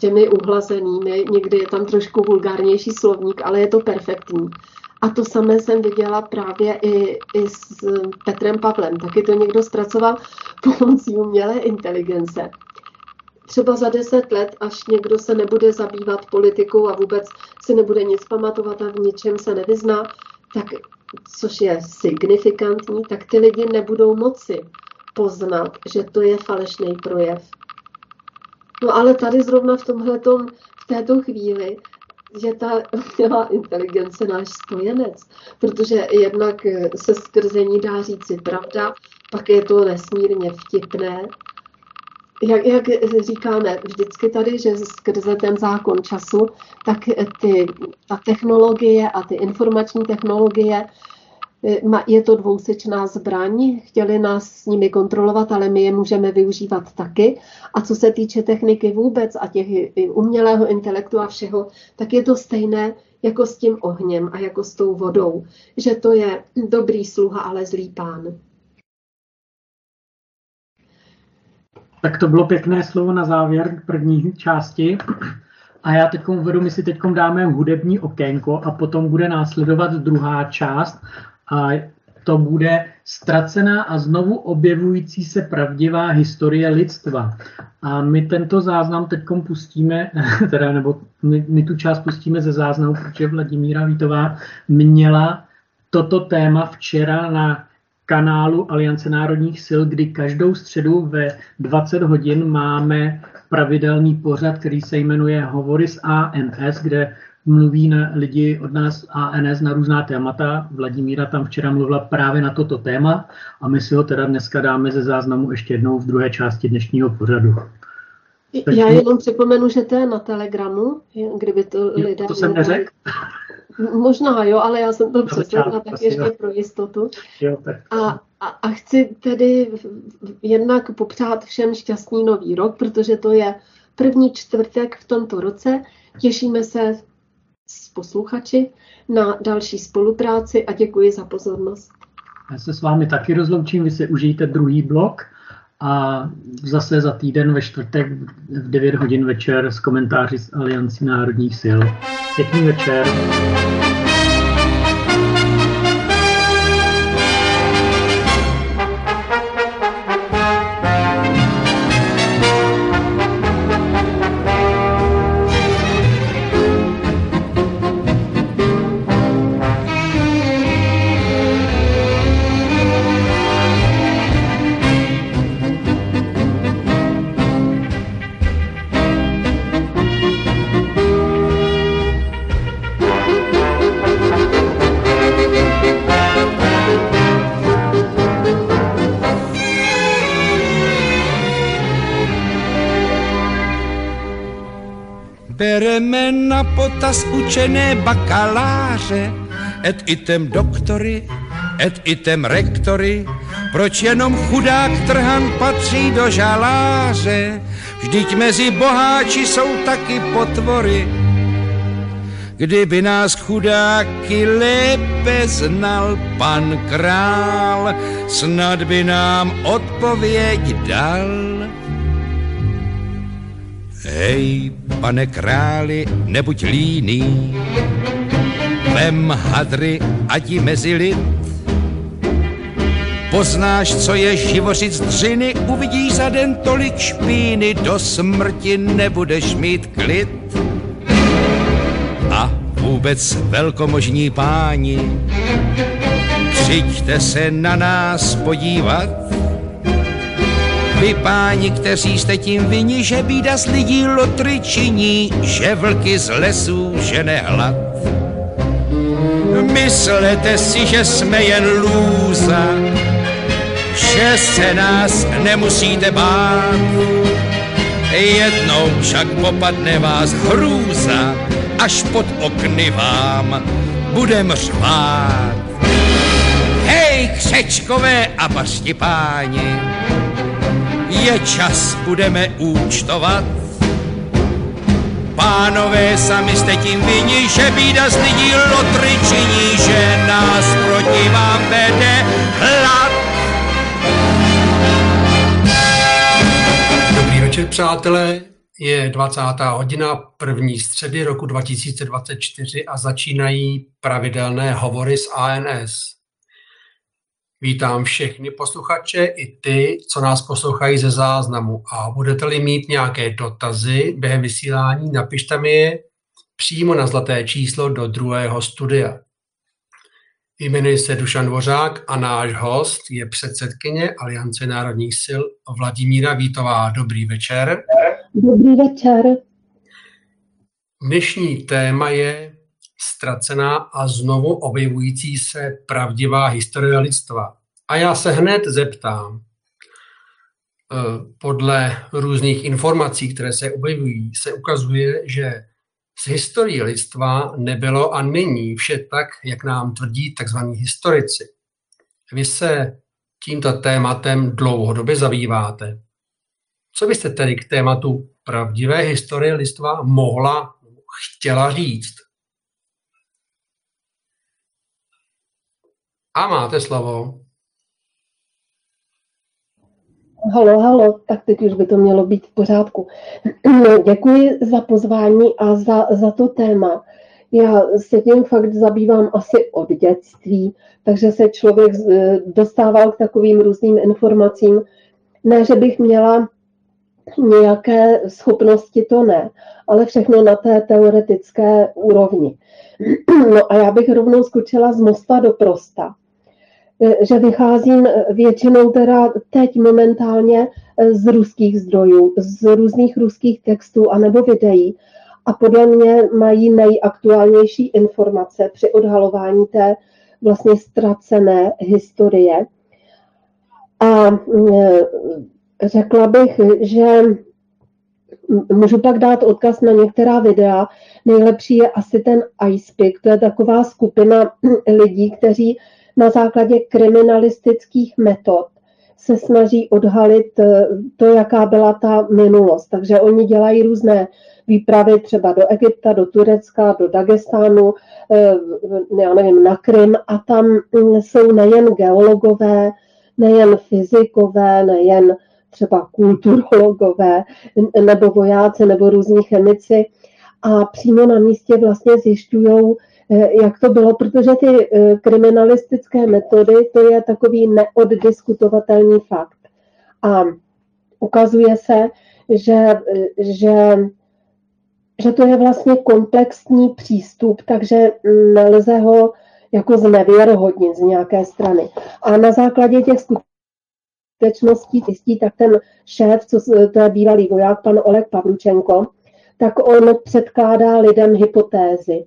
těmi uhlazenými, někdy je tam trošku vulgárnější slovník, ale je to perfektní. A to samé jsem viděla právě i s Petrem Pavlem, taky to někdo zpracoval pomocí umělé inteligence. Třeba za 10 let, až někdo se nebude zabývat politikou a vůbec si nebude nic pamatovat a v ničem se nevyzná, tak, což je signifikantní, tak ty lidi nebudou moci poznat, že to je falešný projev. No ale tady zrovna v této chvíli je ta umělá inteligence náš spojenec, protože jednak se skrzení dá říci pravda, pak je to nesmírně vtipné. Jak říkáme vždycky tady, že skrze ten zákon času, tak ta technologie a ty informační technologie Je to dvousečná zbraň, chtěli nás s nimi kontrolovat, ale my je můžeme využívat taky. A co se týče techniky vůbec a těch umělého intelektu a všeho, tak je to stejné jako s tím ohněm a jako s tou vodou. Že to je dobrý sluha, ale zlý pán. Tak to bylo pěkné slovo na závěr první části. A já teď uvedu, my si teď dáme hudební okénko a potom bude následovat druhá část. A to bude Ztracená a znovu objevující se pravdivá historie lidstva. A my tento záznam teď pustíme, my tu část pustíme ze záznamu, protože Vladimíra Vítová měla toto téma včera na kanálu Aliance národních sil, kdy každou středu ve 20 hodin máme pravidelný pořad, který se jmenuje Hovory s ANS, kde mluví na lidi od nás ANS na různá témata. Vladimíra tam včera mluvila právě na toto téma a my si ho teda dneska dáme ze záznamu ještě jednou v druhé části dnešního pořadu. Takže... Já jenom připomenu, že to je na Telegramu, kdyby to lidé... To jsem neřekl. Možná jo, ale já jsem to přesvědčila tak ještě jo. Pro jistotu. Jo, tak. A chci tedy jednak popřát všem šťastný nový rok, protože to je první čtvrtek v tomto roce. Těšíme se s posluchači na další spolupráci a děkuji za pozornost. Já se s vámi taky rozloučím, vy si užijte druhý blok a zase za týden ve čtvrtek v 9 hodin večer s komentáři z Aliancí národních sil. Pěkný večer. Bereme na potaz učené bakaláře, et item doktory, et item rektory, proč jenom chudák trhan patří do žaláře, vždyť mezi boháči jsou taky potvory. Kdyby nás chudáky lépe znal pan král, snad by nám odpověď dal. Hej, pane králi, nebuď líný, vem hadry a ti mezi lid. Poznáš, co je živořit z dřiny, uvidíš za den tolik špíny, do smrti nebudeš mít klid. A vůbec velkomožní páni, přijďte se na nás podívat. Vy páni, kteří jste tím vinni, že bída z lidí lotry činí, že vlky z lesů žene hlad. Myslete si, že jsme jen lůza, že se nás nemusíte bát. Jednou však popadne vás hrůza, až pod okny vám budem řvát. Hej, křečkové a bašti páni, je čas, budeme účtovat. Pánové, sami jste tím vinni, že bída z lidí lotry činí, že nás proti vám vede hlad. Dobrý večer, přátelé. Je 20. hodina první středy roku 2024 a začínají pravidelné hovory s ANS. Vítám všechny posluchače i ty, co nás poslouchají ze záznamu. A budete-li mít nějaké dotazy během vysílání, napište mi je přímo na zlaté číslo do druhého studia. Jmenuji se Dušan Dvořák a náš host je předsedkyně Aliance národních sil Vladimíra Vítová. Dobrý večer. Dobrý večer. Dnešní téma je Ztracená a znovu objevující se pravdivá historie lidstva. A já se hned zeptám, podle různých informací, které se objevují, se ukazuje, že s historií lidstva nebylo a není vše tak, jak nám tvrdí tzv. Historici. Vy se tímto tématem dlouhodobě zabýváte. Co byste tedy k tématu pravdivé historie lidstva mohla, chtěla říct? A máte slovo. Halo, halo, tak teď už by to mělo být v pořádku. Děkuji za pozvání a za to téma. Já se tím fakt zabývám asi od dětství, takže se člověk dostával k takovým různým informacím. Ne, že bych měla nějaké schopnosti, to ne, ale všechno na té teoretické úrovni. No a já bych rovnou skočila z Mosta do Prosta, že vycházím většinou teda teď momentálně z ruských zdrojů, z různých ruských textů anebo videí a podle mě mají nejaktuálnější informace při odhalování té vlastně ztracené historie. A řekla bych, že můžu pak dát odkaz na některá videa. Nejlepší je asi ten ICEPIC, to je taková skupina lidí, kteří na základě kriminalistických metod se snaží odhalit to, jaká byla ta minulost. Takže oni dělají různé výpravy třeba do Egypta, do Turecka, do Dagestánu, já nevím, na Krym a tam jsou nejen geologové, nejen fyzikové, nejen třeba kulturologové, nebo vojáci, nebo různí chemici a přímo na místě vlastně zjišťují, jak to bylo, protože ty kriminalistické metody, to je takový neoddiskutovatelný fakt. A ukazuje se, že to je vlastně komplexní přístup, takže nelze ho jako znevěrohodnit z nějaké strany. A na základě těch skutečností zjistí, tak ten šéf, to je bývalý voják, pan Oleg Pavlučenko, tak on předkládá lidem hypotézy,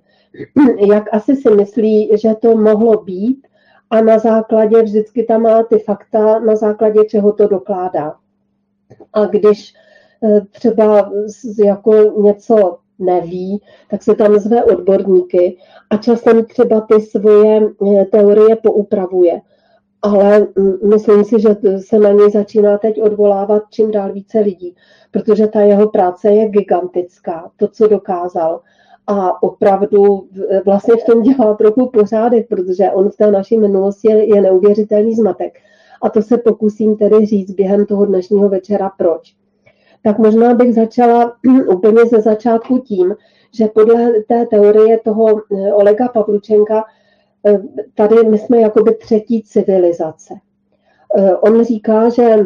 jak asi si myslí, že to mohlo být a na základě, vždycky tam má ty fakta, na základě čeho to dokládá. A když třeba jako něco neví, tak se tam zve odborníky a časem třeba ty svoje teorie poupravuje. Ale myslím si, že se na něj začíná teď odvolávat čím dál více lidí, protože ta jeho práce je gigantická, to, co dokázal. A opravdu vlastně v tom dělá trochu pořádek, protože on v té naší minulosti je neuvěřitelný zmatek. A to se pokusím tedy říct během toho dnešního večera proč. Tak možná bych začala úplně ze začátku tím, že podle té teorie toho Olega Pavlučenka tady my jsme jakoby třetí civilizace. On říká, že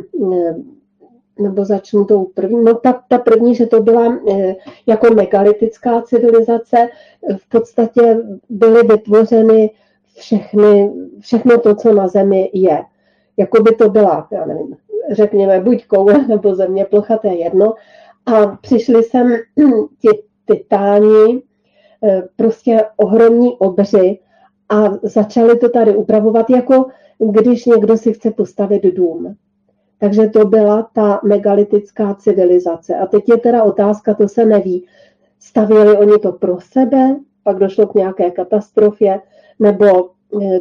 nebo začnu tou první, no ta první, že to byla jako megalitická civilizace, v podstatě byly vytvořeny všechno to, co na Zemi je. Jakoby to byla, já nevím, řekněme, buď koule nebo země plocha, to je jedno. A přišli sem ti titáni, prostě ohromní obři a začali to tady upravovat, jako když někdo si chce postavit dům. Takže to byla ta megalitická civilizace. A teď je teda otázka, to se neví. Stavěli oni to pro sebe, pak došlo k nějaké katastrofě, nebo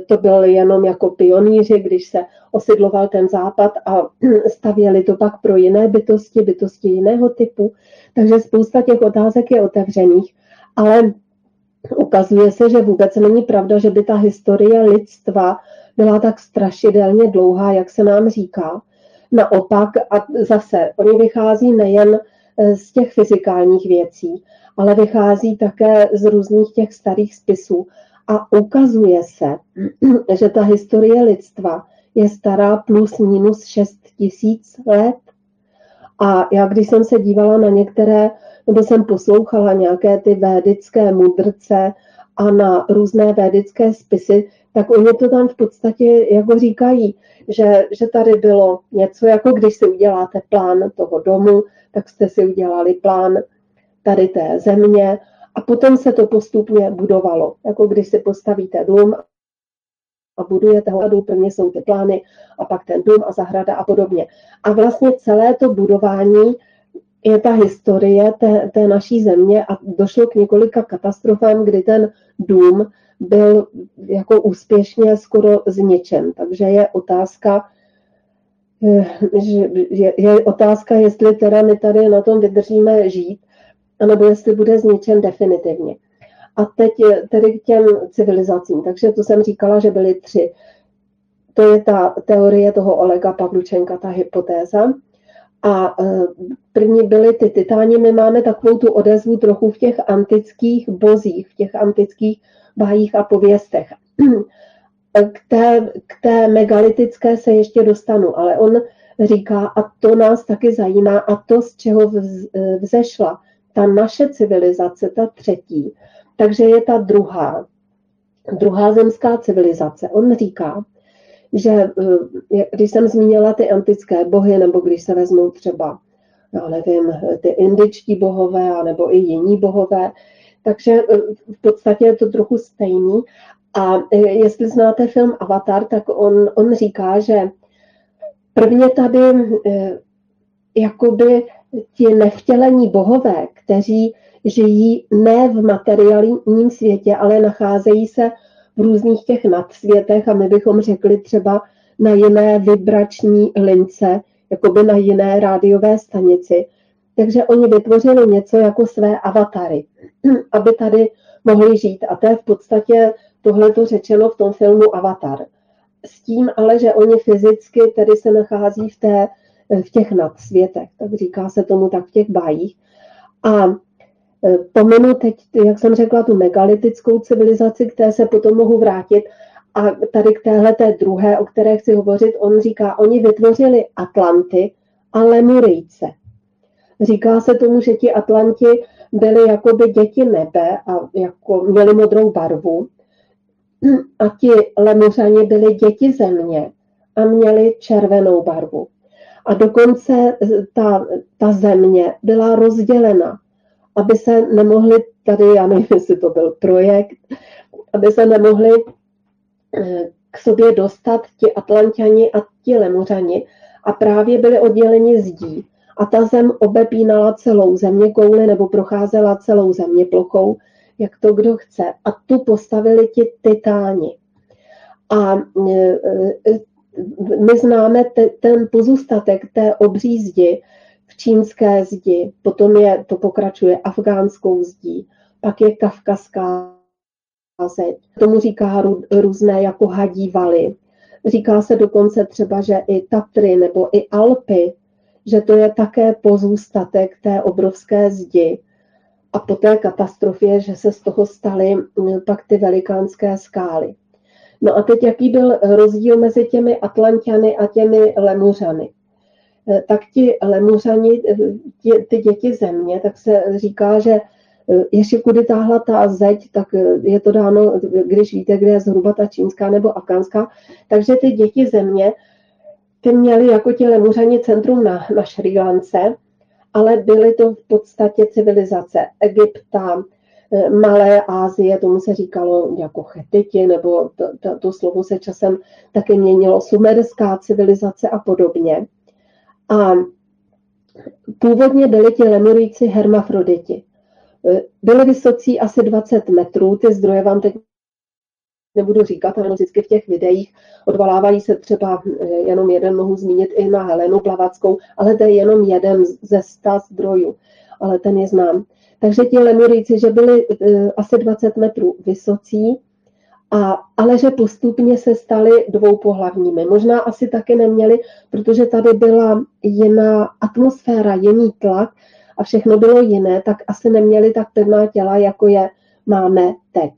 to byli jenom jako pionýři, když se osidloval ten západ a stavěli to pak pro jiné bytosti, bytosti jiného typu. Takže spousta těch otázek je otevřených, ale ukazuje se, že vůbec není pravda, že by ta historie lidstva byla tak strašidelně dlouhá, jak se nám říká. Naopak, a zase, oni vychází nejen z těch fyzikálních věcí, ale vychází také z různých těch starých spisů. A ukazuje se, že ta historie lidstva je stará plus minus 6 000 let. A já, když jsem se dívala na některé, nebo jsem poslouchala nějaké ty védické mudrce a na různé védické spisy, tak oni to tam v podstatě jako říkají, že tady bylo něco, jako když si uděláte plán toho domu, tak jste si udělali plán tady té země a potom se to postupně budovalo. Jako když si postavíte dům a budujete ho, prvně jsou ty plány a pak ten dům a zahrada a podobně. A vlastně celé to budování je ta historie té naší země a došlo k několika katastrofám, kdy ten dům byl jako úspěšně skoro zničen. Takže je otázka, jestli teda my tady na tom vydržíme žít, anebo jestli bude zničen definitivně. A teď tedy k těm civilizacím. Takže to jsem říkala, že byly tři. To je ta teorie toho Olega Pavlučenka, ta hypotéza. A první byly ty titáni. My máme takovou tu odezvu trochu v těch antických bozích, v těch antických bájích a pověstech. K té megalitické se ještě dostanu, ale on říká, a to nás taky zajímá, a to, z čeho vzešla ta naše civilizace, ta třetí, takže je ta druhá zemská civilizace. On říká, že když jsem zmínila ty antické bohy, nebo když se vezmou třeba, já nevím, ty indičtí bohové, nebo i jiní bohové, takže v podstatě je to trochu stejný. A jestli znáte film Avatar, tak on říká, že prvně tady jakoby ti nevtělení bohové, kteří žijí ne v materiálním světě, ale nacházejí se v různých těch nadsvětech a my bychom řekli třeba na jiné vibrační lince, jakoby na jiné rádiové stanici. Takže oni vytvořili něco jako své avatary, aby tady mohli žít. A to je v podstatě tohleto řečeno v tom filmu Avatar. S tím ale, že oni fyzicky tedy se nachází v těch nadsvětech, tak říká se tomu tak v těch bájích. A pominu teď, jak jsem řekla, tu megalitickou civilizaci, které se potom mohu vrátit. A tady k téhleté druhé, o které chci hovořit, on říká, oni vytvořili Atlanty a Lemurijce. Říká se tomu, že ti Atlanti byli jakoby děti nebe a jako měli modrou barvu. A ti Lemuřani byli děti země a měli červenou barvu. A dokonce ta země byla rozdělena, aby se nemohli, tady já nevím, jestli to byl projekt, aby se nemohli k sobě dostat ti Atlanťani a ti Lemuřani a právě byli odděleni zdí. A ta zem obepínala celou zeměkouli nebo procházela celou zeměplochou, jak to kdo chce. A tu postavili ti titáni. A my známe ten pozůstatek té obří zdi v čínské zdi, potom to pokračuje afgánskou zdí, pak je kavkazská zeď. Tomu říká různé jako hadí valy. Říká se dokonce třeba, že i Tatry nebo i Alpy, že to je také pozůstatek té obrovské zdi. A po té katastrofě, že se z toho staly pak ty velikánské skály. No a teď jaký byl rozdíl mezi těmi Atlanťany a těmi Lemuřany? Tak ti Lemuřani, ty děti země, tak se říká, že ještě kudy táhla ta zeď, tak je to dáno, když víte, kde je zhruba ta čínská nebo afgánská. Takže ty děti země, ty měli jako ti Lemuřani centrum na Šrí Lance, ale byly to v podstatě civilizace Egypta, Malé Asie, tomu se říkalo jako Chetiti, nebo to slovo se časem také měnilo, sumerská civilizace a podobně. A původně byli ti Lemurijci hermafroditi. Byli vysocí asi 20 metrů, ty zdroje vám teď nebudu říkat, ale vždycky v těch videích odvolávají se třeba, jenom jeden mohu zmínit, i na Helenu Blavackou, ale to je jenom jeden ze 100 zdrojů, ale ten je znám. Takže ti Lemurijci, že byli asi 20 metrů vysocí, ale že postupně se stali dvoupohlavními. Možná asi taky neměli, protože tady byla jiná atmosféra, jiný tlak a všechno bylo jiné, tak asi neměli tak pevná těla, jako je máme teď.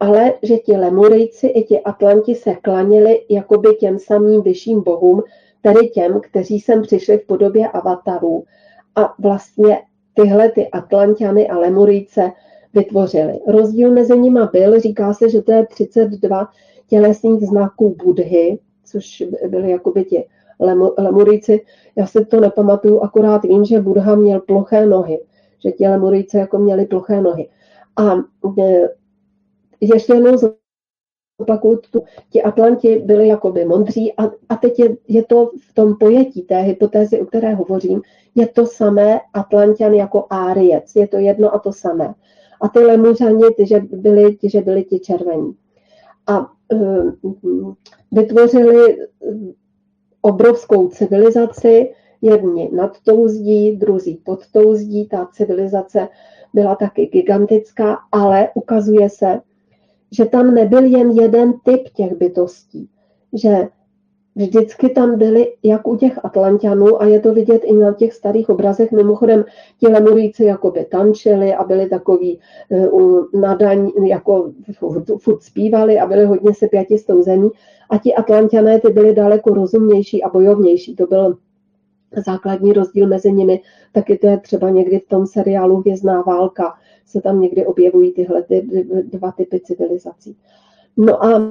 Ale že ti Lemurijci i ti Atlanti se klanili jakoby těm samým vyšším bohům, tedy těm, kteří sem přišli v podobě avatarů a vlastně tyhle ty Atlanťany a Lemurijce vytvořili. Rozdíl mezi nima byl, říká se, že to je 32 tělesných znaků Budhy, což byly jakoby ti Lemurijci. Já si to nepamatuju, akorát vím, že Budha měl ploché nohy, že ti Lemurijci jako měli ploché nohy. A ještě jednou opakuju, ti Atlanti byli jakoby moudří a teď je to v tom pojetí té hypotézy, o které hovořím, je to samé Atlantian jako Áriec, je to jedno a to samé. A ty Lemuřani, ti, že byli ti červení. A vytvořili obrovskou civilizaci, jedni nad tou zdí, druzí pod tou zdí. Ta civilizace byla taky gigantická, ale ukazuje se, že tam nebyl jen jeden typ těch bytostí, že vždycky tam byly, jak u těch Atlantianů, a je to vidět i na těch starých obrazech, mimochodem ti lemuríci jakoby tančili a byli takový nadaň, jako furt zpívali a byli hodně se pěti s tou zemí, a ti Atlantiané, ty byli daleko rozumnější a bojovnější, to byl základní rozdíl mezi nimi, taky to je třeba někdy v tom seriálu Hvězdná válka, se tam někdy objevují tyhle ty dva typy civilizací. No a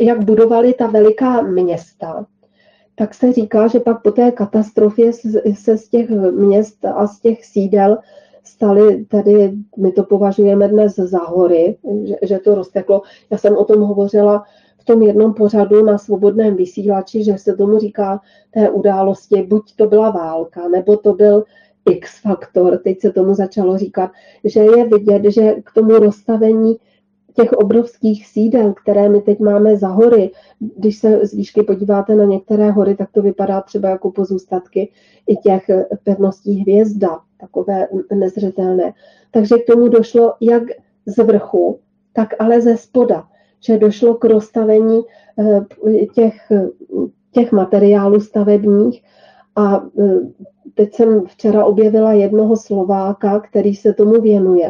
jak budovali ta veliká města, tak se říká, že pak po té katastrofě se z těch měst a z těch sídel staly, tady my to považujeme dnes za hory, že to rozteklo. Já jsem o tom hovořila v tom jednom pořadu na Svobodném vysílači, že se tomu říká té události, buď to byla válka, nebo to byl X-faktor, teď se tomu začalo říkat, že je vidět, že k tomu rozstavení těch obrovských sídel, které my teď máme za hory, když se z výšky podíváte na některé hory, tak to vypadá třeba jako pozůstatky i těch pevností Hvězda, takové nezřetelné. Takže k tomu došlo jak z vrchu, tak ale ze spoda, že došlo k rozstavení těch materiálů stavebních. A teď jsem včera objevila jednoho Slováka, který se tomu věnuje.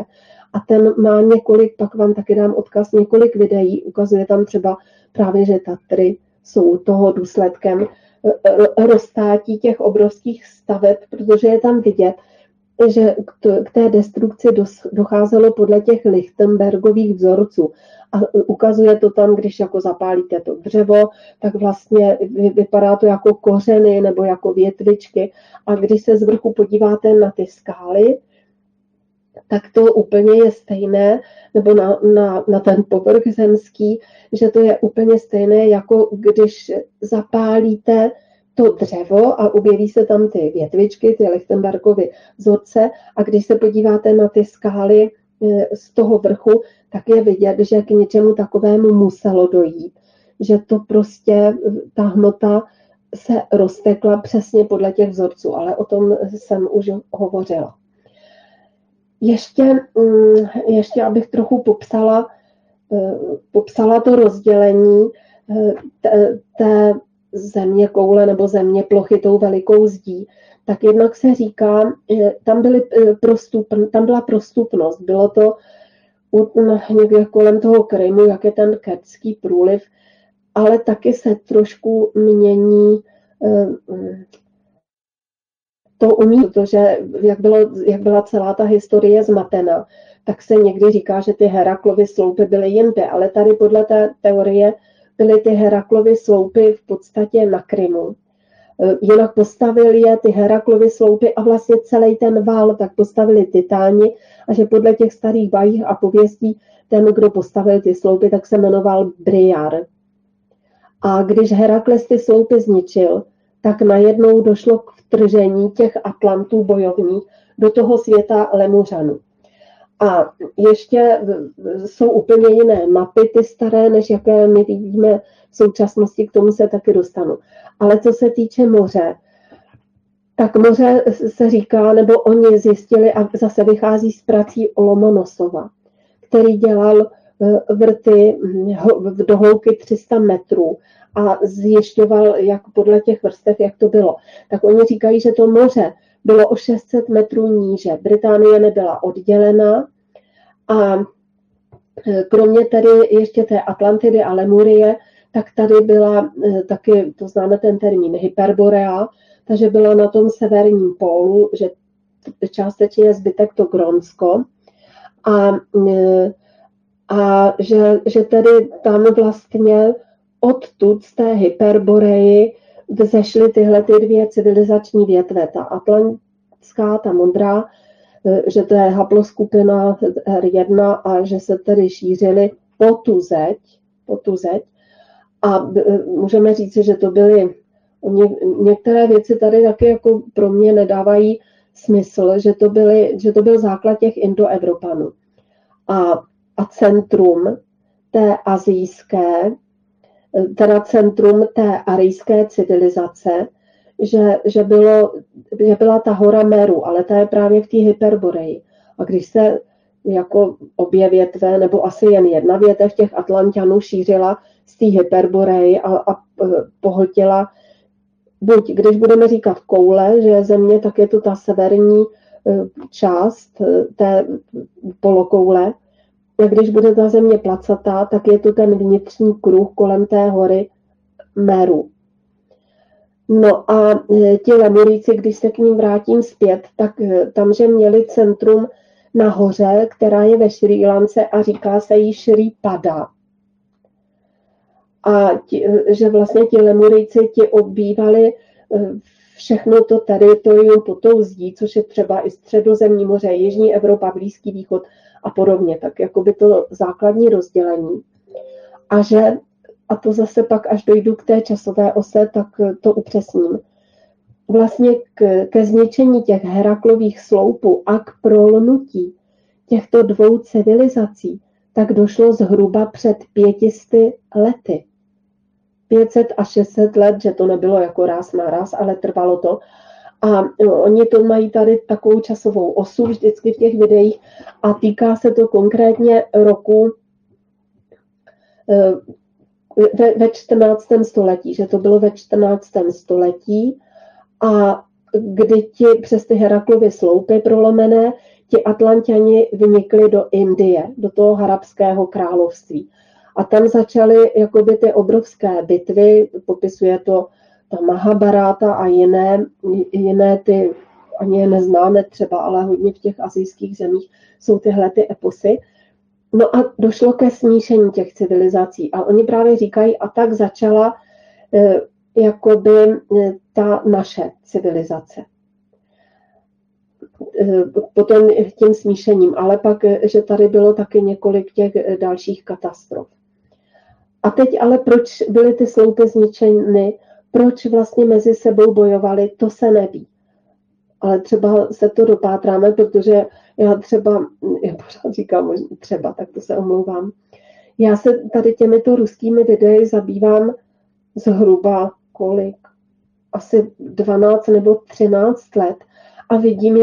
A ten má několik, pak vám taky dám odkaz, několik videí. Ukazuje tam třeba právě, že Tatry jsou toho důsledkem roztátí těch obrovských staveb, protože je tam vidět, že k té destrukci docházelo podle těch Lichtenbergových vzorců. A ukazuje to tam, když jako zapálíte to dřevo, tak vlastně vypadá to jako kořeny nebo jako větvičky. A když se z vrchu podíváte na ty skály, tak to úplně je stejné, nebo na ten povrch zemský, že to je úplně stejné, jako když zapálíte to dřevo a objeví se tam ty větvičky, ty Lichtenbergovy vzorce, a když se podíváte na ty skály z toho vrchu, tak je vidět, že k něčemu takovému muselo dojít. Že to prostě, ta hmota se roztekla přesně podle těch vzorců, ale o tom jsem už hovořila. Ještě abych trochu popsala to rozdělení té země koule nebo země plochy tou velikou zdí, tak jednak se říká, tam byla prostupnost. Bylo to někde kolem toho Krymu, jak je ten Kertský průliv, ale taky se trošku mění to umí, protože jak byla celá ta historie zmatena, tak se někdy říká, že ty Heraklovy sloupy byly jinde, ale tady podle té teorie byly ty Heraklovy sloupy v podstatě na Krymu. Jinak postavili je ty Heraklovy sloupy a vlastně celý ten vál tak postavili titáni, a že podle těch starých bajích a pověstí ten, kdo postavil ty sloupy, tak se jmenoval Briar. A když Herakles ty sloupy zničil, tak najednou došlo k vtržení těch Atlantů bojovních do toho světa Lemuřanů. A ještě jsou úplně jiné mapy, ty staré, než jaké my vidíme v současnosti, k tomu se taky dostanu. Ale co se týče moře, tak moře se říká, nebo oni zjistili, a zase vychází z prací Lomonosova, který dělal vrty do hloubky 300 metrů a zjišťoval, jak podle těch vrstev, jak to bylo. Tak oni říkají, že to moře bylo o 600 metrů níže. Británie nebyla oddělena a kromě tedy ještě té Atlantidy a Lemurie, tak tady byla taky, to známe ten termín, Hyperborea, takže byla na tom severním pólu, že částečně je zbytek to Grónsko a že tedy tam vlastně odtud z té Hyperboreji vzešly tyhle ty dvě civilizační větve, ta atlantská, ta modrá, že to je haploskupina R1 a že se tedy šířily po tu zeď. A můžeme říct, že to byly některé věci tady taky jako pro mě nedávají smysl, že to byl základ těch Indoevropanů. A centrum té centrum té arijské civilizace, že byla ta hora Meru, ale ta je právě v té Hyperboreji. A když se jako obě větve, nebo asi jen jedna větev těch Atlantianů šířila z té Hyperboreji a pohltila, buď když budeme říkat koule, že je země, tak je to ta severní část té polokoule. A když bude ta země placatá, tak je to ten vnitřní kruh kolem té hory Meru. No a ti Lemuríci, když se k ním vrátím zpět, tak tam, že měli centrum nahoře, která je ve Šrí Lance a říká se jí Šrí Pada. A že vlastně ti Lemuríci ti obývali všechno to teritorium pod tou zdí, což je třeba i Středozemní moře, Jižní Evropa, Blízký východ a podobně. Tak jako by to základní rozdělení. A to zase pak, až dojdu k té časové ose, tak to upřesním. Vlastně ke zničení těch Heraklových sloupů a k prolnutí těchto dvou civilizací tak došlo zhruba před 500 lety. 500 a 600 let, že to nebylo jako ráz na ráz, ale trvalo to. A oni to mají tady takovou časovou osu vždycky v těch videích a týká se to konkrétně roku ve 14. století, že to bylo ve 14. století a kdy ti přes ty Heraklovy sloupy prolomené, ti Atlanťani vynikli do Indie, do toho Harabského království. A tam začaly jakoby ty obrovské bitvy, popisuje to ta Mahabharata a jiné ty, ani je neznáme třeba, ale hodně v těch asijských zemích jsou tyhle ty eposy. No a došlo ke smíšení těch civilizací. A oni právě říkají, a tak začala jakoby ta naše civilizace. Potom tím smíšením, ale pak, že tady bylo taky několik těch dalších katastrof. A teď ale proč byly ty sloupy zničeny, proč vlastně mezi sebou bojovali, to se neví. Ale třeba se to dopátráme, protože já pořád říkám třeba, tak to se omlouvám. Já se tady těmito ruskými videi zabývám zhruba asi 12 nebo 13 let a vidím,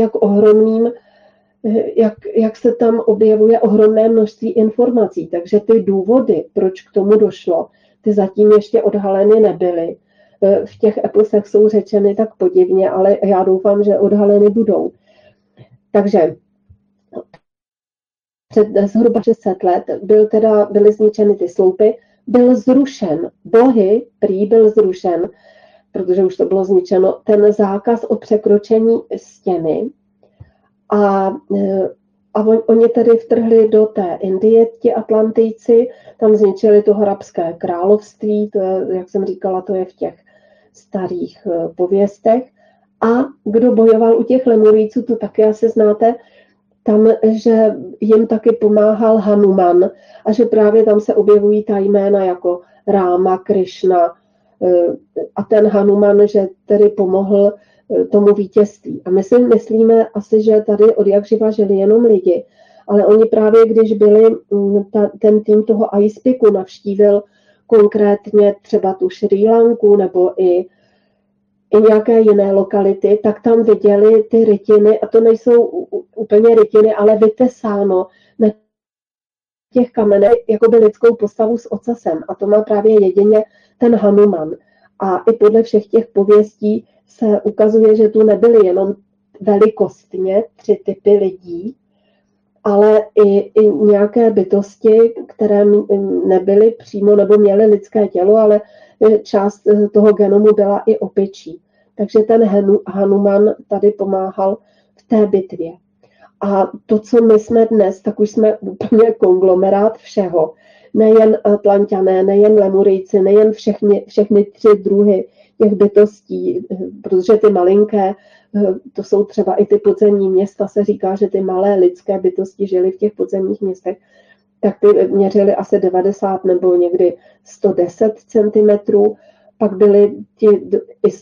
jak se tam objevuje ohromné množství informací. Takže ty důvody, proč k tomu došlo, ty zatím ještě odhaleny nebyly. V těch eposech jsou řečeny tak podivně, ale já doufám, že odhaleny budou. Takže před zhruba 600 let byly zničeny ty sloupy, byl zrušen, bohy prý byl zrušen, protože už to bylo zničeno, ten zákaz o překročení stěny. A oni tedy vtrhli do té Indie, ti Atlantijci, tam zničili to Harabské království, to je, jak jsem říkala, to je v těch starých pověstech. A kdo bojoval u těch Lemuríců, to taky asi znáte, tam, že jim taky pomáhal Hanuman a že právě tam se objevují ta jména jako Ráma, Krišna a ten Hanuman, že tedy pomohl tomu vítězství. A my si myslíme asi, že tady odjakživa žili jenom lidi, ale oni právě, když byli, ten tým toho Icepiku navštívil konkrétně třeba tu Šrí Lanku nebo i nějaké jiné lokality, tak tam viděli ty rytiny, a to nejsou úplně rytiny, ale vytesáno na těch kamenech jakoby lidskou postavu s ocasem. A to má právě jedině ten Hanuman. A i podle všech těch pověstí se ukazuje, že tu nebyly jenom velikostně 3 typy lidí, ale i nějaké bytosti, které nebyly přímo nebo měly lidské tělo, ale část toho genomu byla i opičí. Takže ten Hanuman tady pomáhal v té bitvě. A to, co my jsme dnes, tak už jsme úplně konglomerát všeho. Nejen Atlanťané, nejen Lemurijci, nejen všechny 3 druhy těch bytostí, protože ty malinké to jsou třeba i ty podzemní města, se říká, že ty malé lidské bytosti žily v těch podzemních městech, tak ty měřily asi 90 nebo někdy 110 cm, pak byly ti,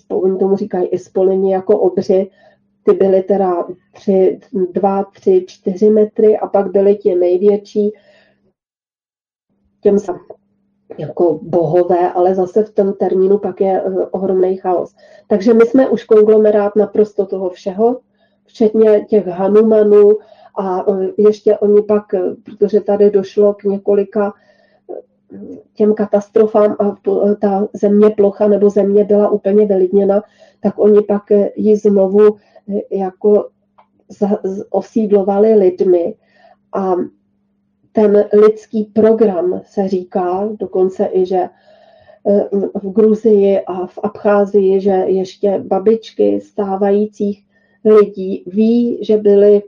oni tomu říkají ispolini jako obři, ty byly teda 2, 3, 4 metry a pak byly ti největší, těm se jako bohové, ale zase v tom termínu pak je ohromný chaos. Takže my jsme už konglomerát naprosto toho všeho, včetně těch Hanumanů a ještě oni pak, protože tady došlo k několika těm katastrofám a ta země plocha nebo země byla úplně vylidněna, tak oni pak ji znovu jako osídlovali lidmi a ten lidský program se říká, dokonce i, že v Gruzii a v Abcházii, že ještě babičky stávajících lidí ví, že byly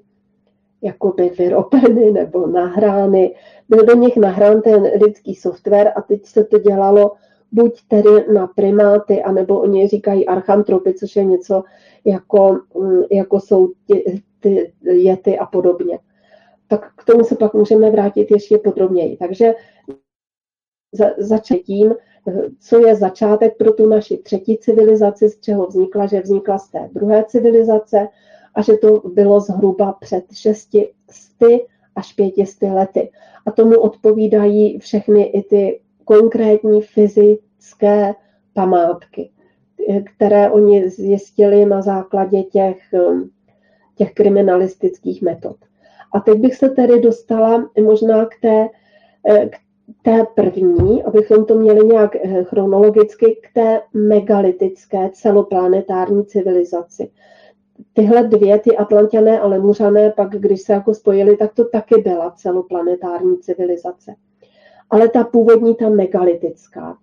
jakoby vyrobeny nebo nahrány. Byl do nich nahrán ten lidský software a teď se to dělalo buď tedy na primáty, anebo oni říkají archantropy, což je něco jako jsou ty jety a podobně. Tak k tomu se pak můžeme vrátit ještě podrobněji. Takže začne tím, co je začátek pro tu naši třetí civilizaci, z čeho vznikla, že vznikla z té druhé civilizace a že to bylo zhruba před 600 až 500 lety. A tomu odpovídají všechny i ty konkrétní fyzické památky, které oni zjistili na základě těch kriminalistických metod. A teď bych se tedy dostala možná k té první, abychom to měli nějak chronologicky, k té megalitické celoplanetární civilizaci. Tyhle dvě, ty Atlanťané a Lemuřané, pak když se jako spojili, tak to taky byla celoplanetární civilizace. Ale ta původní, ta megalitická,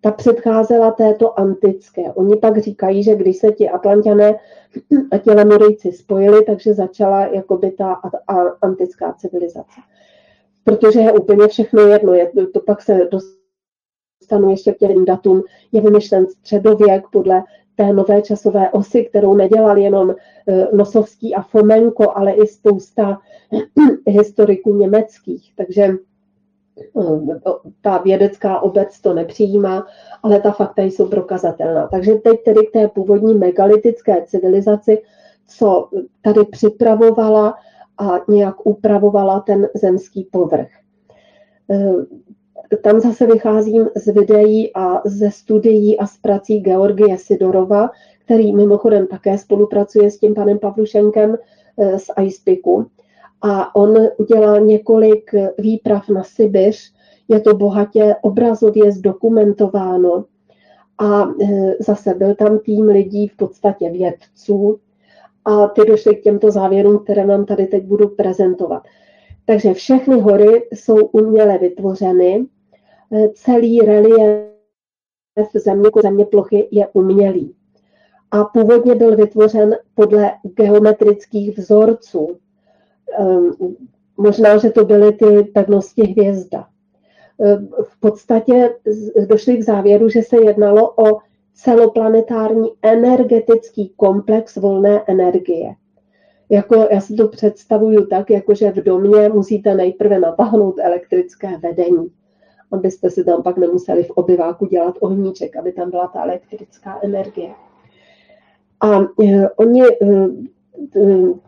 ta předcházela této antické. Oni pak říkají, že když se ti Atlanťané a ti Lemurejci spojili, takže začala jakoby ta antická civilizace. Protože je úplně všechno jedno. To pak se dostanu ještě k těm datům. Je vymyšlen středověk podle té nové časové osy, kterou nedělal jenom Nosovský a Fomenko, ale i spousta historiků německých. Takže ta vědecká obec to nepřijímá, ale ta fakta jsou prokazatelná. Takže teď tedy k té původní megalitické civilizaci, co tady připravovala a nějak upravovala ten zemský povrch. Tam zase vycházím z videí a ze studií a z prací Georgije Sidorova, který mimochodem také spolupracuje s tím panem Pavlušenkem z ISPICu. A on udělal několik výprav na Sibiř, je to bohatě obrazově zdokumentováno a zase byl tam tým lidí, v podstatě vědců a ty došli k těmto závěrům, které nám tady teď budu prezentovat. Takže všechny hory jsou uměle vytvořeny, celý relief země plochy je umělý a původně byl vytvořen podle geometrických vzorců. Možná, že to byly ty pevnosti hvězda. V podstatě došli k závěru, že se jednalo o celoplanetární energetický komplex volné energie. Já si to představuju tak, jakože v domě musíte nejprve natáhnout elektrické vedení, abyste si tam pak nemuseli v obyváku dělat ohníček, aby tam byla ta elektrická energie. A oni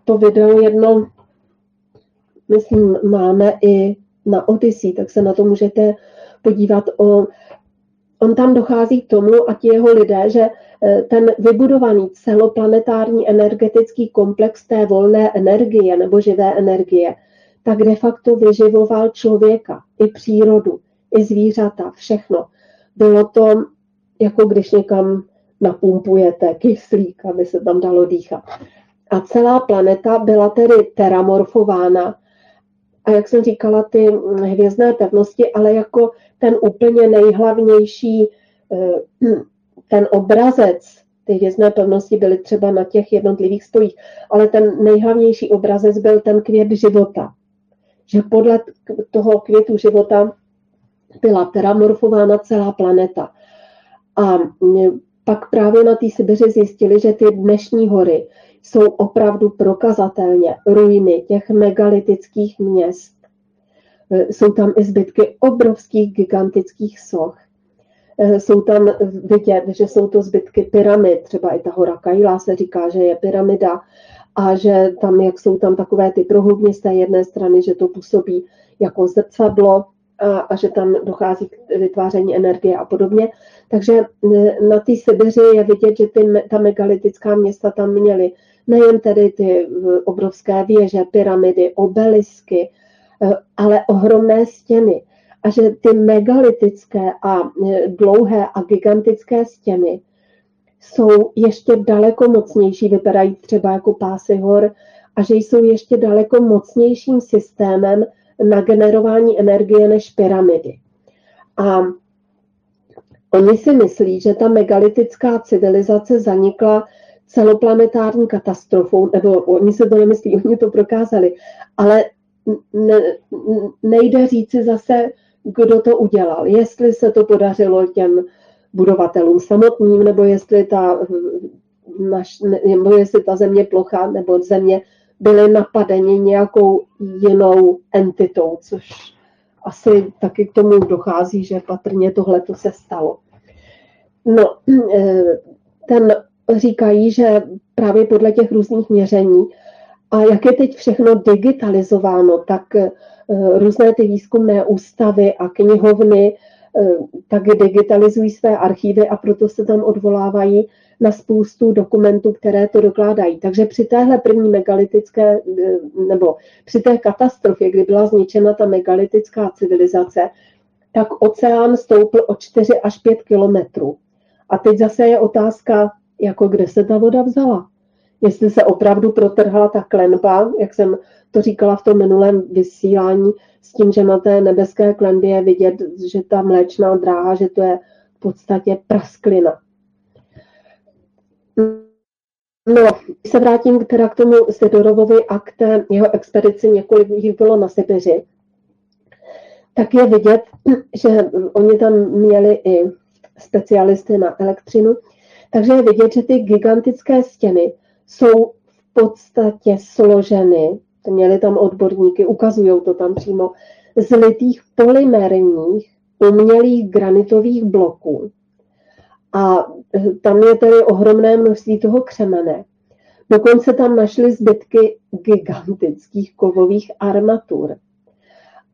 to video jedno, myslím, máme i na Odyssey, tak se na to můžete podívat. On tam dochází k tomu a ti jeho lidé, že ten vybudovaný celoplanetární energetický komplex té volné energie nebo živé energie, tak de facto vyživoval člověka, i přírodu, i zvířata, všechno. Bylo to jako když někam napumpujete kyslík, aby se tam dalo dýchat. A celá planeta byla tedy teramorfována. A jak jsem říkala, ty hvězdné pevnosti, ale jako ten úplně nejhlavnější, ten obrazec, ty hvězdné pevnosti byly třeba na těch jednotlivých spojích, ale ten nejhlavnější obrazec byl ten květ života. Že podle toho květu života byla teramorfována celá planeta. A pak právě na té Sibiři zjistili, že ty dnešní hory jsou opravdu prokazatelně ruiny těch megalitických měst. Jsou tam i zbytky obrovských gigantických soch. Jsou tam vidět, že jsou to zbytky pyramid, třeba i ta hora Kajla se říká, že je pyramida a že tam, jak jsou tam takové ty prohlubně z té jedné strany, že to působí jako zrcadlo a že tam dochází k vytváření energie a podobně. Takže na té Sibiři je vidět, že ta megalitická města tam měly nejen tedy ty obrovské věže, pyramidy, obelisky, ale ohromné stěny. A že ty megalitické a dlouhé a gigantické stěny jsou ještě daleko mocnější, vypadají třeba jako pásy hor, a že jsou ještě daleko mocnějším systémem na generování energie než pyramidy. A oni si myslí, že ta megalitická civilizace zanikla celoplanetární katastrofou, nebo oni se to nemyslí, oni to prokázali, ale nejde říci zase, kdo to udělal, jestli se to podařilo těm budovatelům samotným, nebo jestli ta země plocha nebo země byly napadeni nějakou jinou entitou, což asi taky k tomu dochází, že patrně tohleto se stalo. No, říkají, že právě podle těch různých měření, a jak je teď všechno digitalizováno, tak různé ty výzkumné ústavy a knihovny tak digitalizují své archívy a proto se tam odvolávají na spoustu dokumentů, které to dokládají. Takže při téhle první megalitické, nebo při té katastrofě, kdy byla zničena ta megalitická civilizace, tak oceán stoupl o 4 až 5 kilometrů. A teď zase je otázka, jako kde se ta voda vzala. Jestli se opravdu protrhla ta klenba, jak jsem to říkala v tom minulém vysílání, s tím, že na té nebeské klenbě je vidět, že ta mléčná dráha, že to je v podstatě prasklina. No, když se vrátím teda k tomu Sidorovovi a k té jeho expedici, několik jich bylo na Sibiři, tak je vidět, že oni tam měli i specialisty na elektřinu, takže je vidět, že ty gigantické stěny jsou v podstatě složeny, měli tam odborníky, ukazují to tam přímo, z litých polymerních umělých granitových bloků. A tam je tedy ohromné množství toho křemene. Dokonce tam našli zbytky gigantických kovových armatur.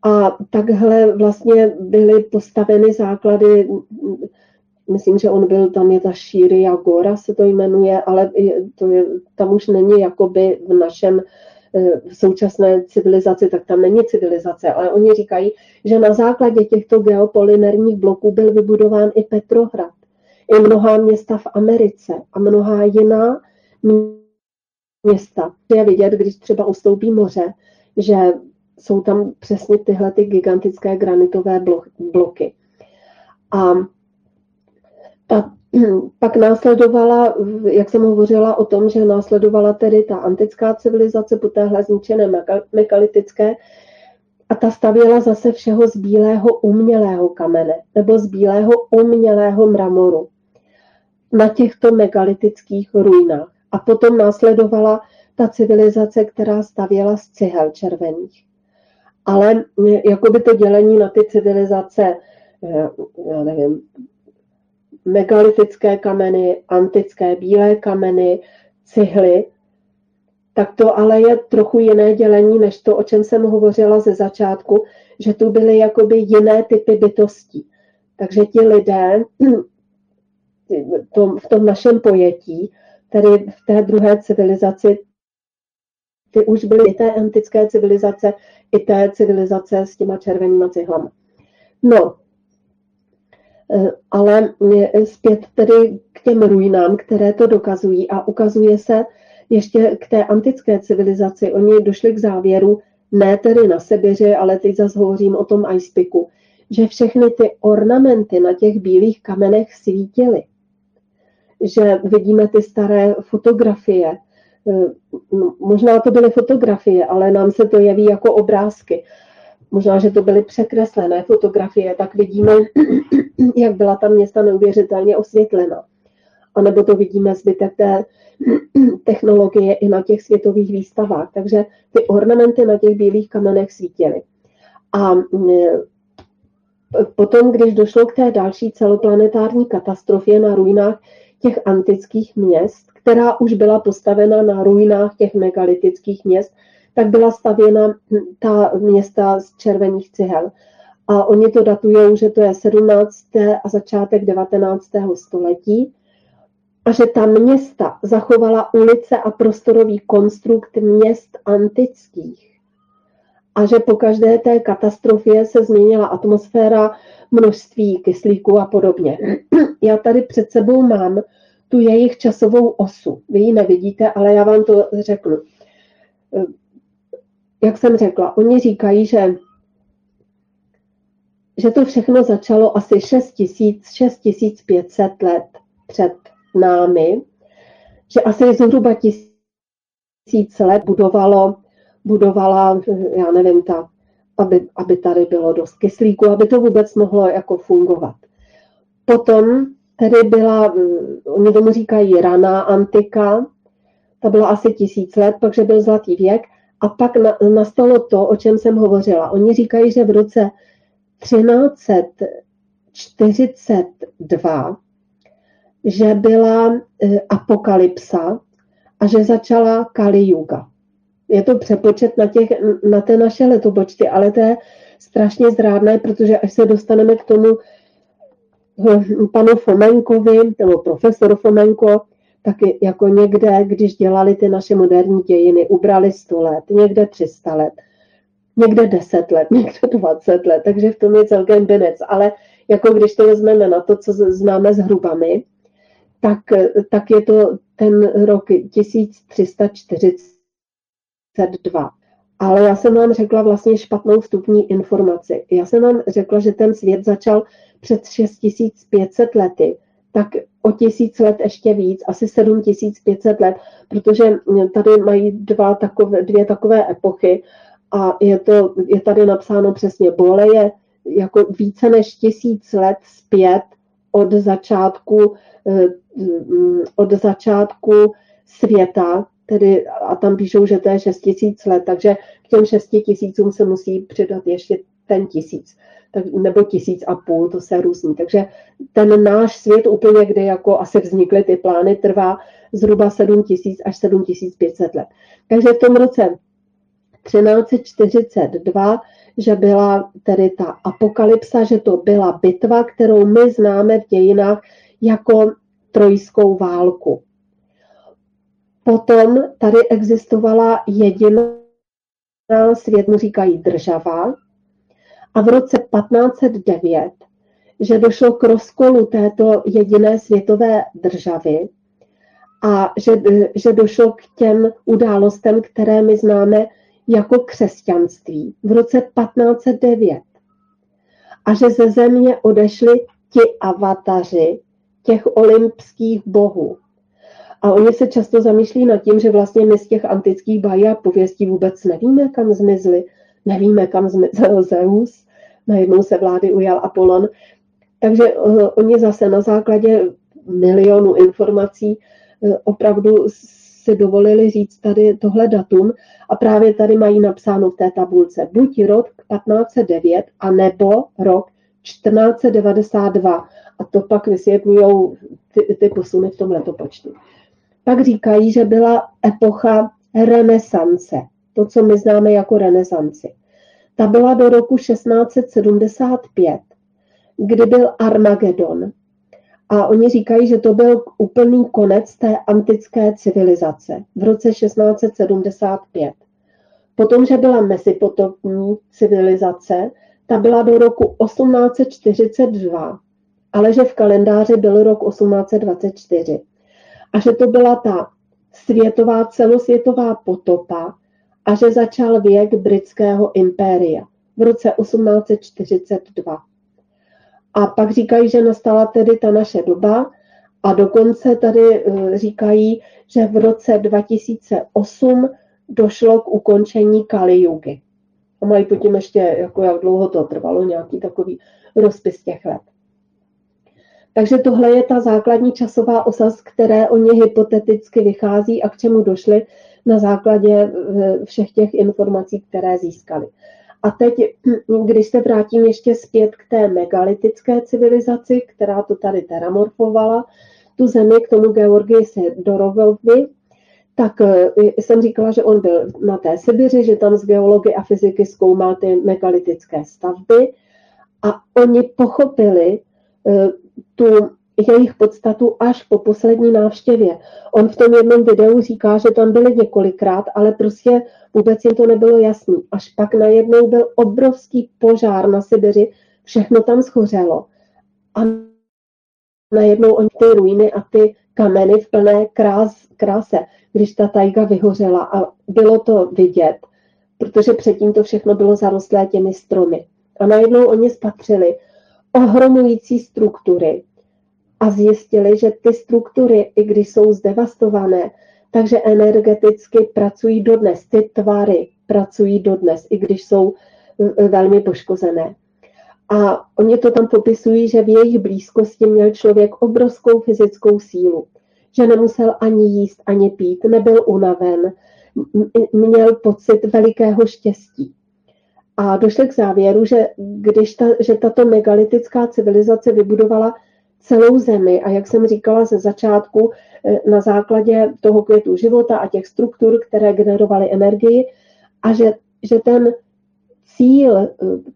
A takhle vlastně byly postaveny základy, myslím, že tam je ta Šíry Agora, se to jmenuje, ale tam už není jakoby v našem současné civilizaci, tak tam není civilizace, ale oni říkají, že na základě těchto geopolymerních bloků byl vybudován i Petrohrad, i mnohá města v Americe a mnohá jiná města. Je vidět, když třeba ustoupí moře, že jsou tam přesně tyhle ty gigantické granitové bloky. A pak následovala, jak jsem hovořila o tom, že následovala tedy ta antická civilizace po téhle zničené megalitické a ta stavěla zase všeho z bílého umělého kamene nebo z bílého umělého mramoru na těchto megalitických ruinách. A potom následovala ta civilizace, která stavěla z cihel červených. Ale jakoby to dělení na ty civilizace, já nevím, megalitické kameny, antické bílé kameny, cihly, tak to ale je trochu jiné dělení, než to, o čem jsem hovořila ze začátku, že tu byly jakoby jiné typy bytostí. Takže ti lidé v tom našem pojetí, tedy v té druhé civilizaci, ty už byly i té antické civilizace, i té civilizace s těma červenýma cihlama. No, ale zpět tedy k těm ruinám, které to dokazují a ukazuje se ještě k té antické civilizaci. Oni došli k závěru, ne tedy na Sibiři, ale teď zase hovořím o tom Icepiku, že všechny ty ornamenty na těch bílých kamenech svítily. Že vidíme ty staré fotografie. Možná to byly fotografie, ale nám se to jeví jako obrázky. Možná, že to byly překreslené fotografie, tak vidíme, jak byla ta města neuvěřitelně osvětlena. anebo to vidíme zbytek té technologie i na těch světových výstavách. Takže ty ornamenty na těch bílých kamenech svítily. A potom, když došlo k té další celoplanetární katastrofě na ruinách těch antických měst, která už byla postavena na ruinách těch megalitických měst, tak byla stavěna ta města z červených cihel. A oni to datujou, že to je 17. a začátek 19. století a že ta města zachovala ulice a prostorový konstrukt měst antických. A že po každé té katastrofě se změnila atmosféra, množství kyslíku a podobně. Já tady před sebou mám tu jejich časovou osu. Vy ji nevidíte, ale já vám to řeknu. Jak jsem řekla, oni říkají, že to všechno začalo asi 6500 let před námi, že asi zhruba 1000 let budovala, já nevím, aby tady bylo dost kyslíku, aby to vůbec mohlo jako fungovat. Potom tady byla, oni tomu říkají raná antika, ta byla asi 1000 let, takže byl zlatý věk a pak nastalo to, o čem jsem hovořila. Oni říkají, že v roce 1342, že byla apokalypsa a že začala Kali Yuga. Je to přepočet na té naše letopočty, ale to je strašně zrádné, protože až se dostaneme k tomu panu Fomenkovi, nebo profesor Fomenko, tak jako někde, když dělali ty naše moderní dějiny, ubrali 100 let, někde 300 let, někde 10 let, někde 20 let, takže v tom je celkem binec. Ale jako když to vezmeme na to, co známe s hrubami, tak je to ten rok 1340. Ale já jsem vám řekla vlastně špatnou vstupní informaci. Já jsem vám řekla, že ten svět začal před 6500 lety, tak o 1000 let ještě víc, asi 7500 let, protože tady mají dvě takové epochy a je tady napsáno přesně, Bole je jako více než 1000 let zpět od začátku světa, tedy, a tam píšou, že to je 6000 let, takže k těm 6000 se musí přidat ještě ten 1000, nebo 1500, to se různí. Takže ten náš svět úplně, kde jako asi vznikly ty plány, trvá zhruba 7000 až 7500 let. Takže v tom roce 1342, že byla tedy ta apokalypsa, že to byla bitva, kterou my známe v dějinách jako trojskou válku. Potom tady existovala jediná, svět mu říkají država, a v roce 1509, že došlo k rozkolu této jediné světové državy a že došlo k těm událostem, které my známe jako křesťanství v roce 1509. A že ze země odešli ti avataři těch olympských bohů. A oni se často zamýšlí nad tím, že vlastně my z těch antických bájí a pověstí vůbec nevíme, kam zmizli. Nevíme, kam zmizel Zeus. Najednou se vlády ujal Apolon. Takže oni zase na základě milionu informací opravdu si dovolili říct tady tohle datum. A právě tady mají napsáno v té tabulce buď rok 1509, anebo rok 1492. A to pak vysvětlují ty posuny v tom letopočtu. Pak říkají, že byla epocha renesance, to, co my známe jako renesanci. Ta byla do roku 1675, kdy byl Armagedon. A oni říkají, že to byl úplný konec té antické civilizace v roce 1675. Potom, že byla mezipotomní civilizace, ta byla do roku 1842, ale že v kalendáři byl rok 1824. A že to byla ta světová, celosvětová potopa a že začal věk britského impéria v roce 1842. A pak říkají, že nastala tedy ta naše doba a dokonce tady říkají, že v roce 2008 došlo k ukončení Kali Yugy. A mají potom ještě, jako jak dlouho to trvalo, nějaký takový rozpis těch let. Takže tohle je ta základní časová osa, z které oni hypoteticky vychází a k čemu došli na základě všech těch informací, které získali. A teď, když se vrátím ještě zpět k té megalitické civilizaci, která to tady teramorfovala, tu zemi k tomu Georgii Sidorovovi, tak jsem říkala, že on byl na té Sibiři, že tam z geology a fyziky zkoumal ty megalitické stavby a oni pochopili tu jejich podstatu až po poslední návštěvě. On v tom jednom videu říká, že tam byli několikrát, ale prostě vůbec jim to nebylo jasný. Až pak najednou byl obrovský požár na Sibiři, všechno tam schořelo. A najednou oni ty ruiny a ty kameny v plné kráse, když ta tajga vyhořela a bylo to vidět, protože předtím to všechno bylo zarostlé těmi stromy. A najednou oni spatřili ohromující struktury a zjistili, že ty struktury, i když jsou zdevastované, takže energeticky pracují dodnes, ty tvary pracují dodnes, i když jsou velmi poškozené. A oni to tam popisují, že v jejich blízkosti měl člověk obrovskou fyzickou sílu, že nemusel ani jíst, ani pít, nebyl unaven, měl pocit velikého štěstí. A došli k závěru, že že tato megalitická civilizace vybudovala celou zemi a jak jsem říkala ze začátku, na základě toho květu života a těch struktur, které generovaly energii a že ten cíl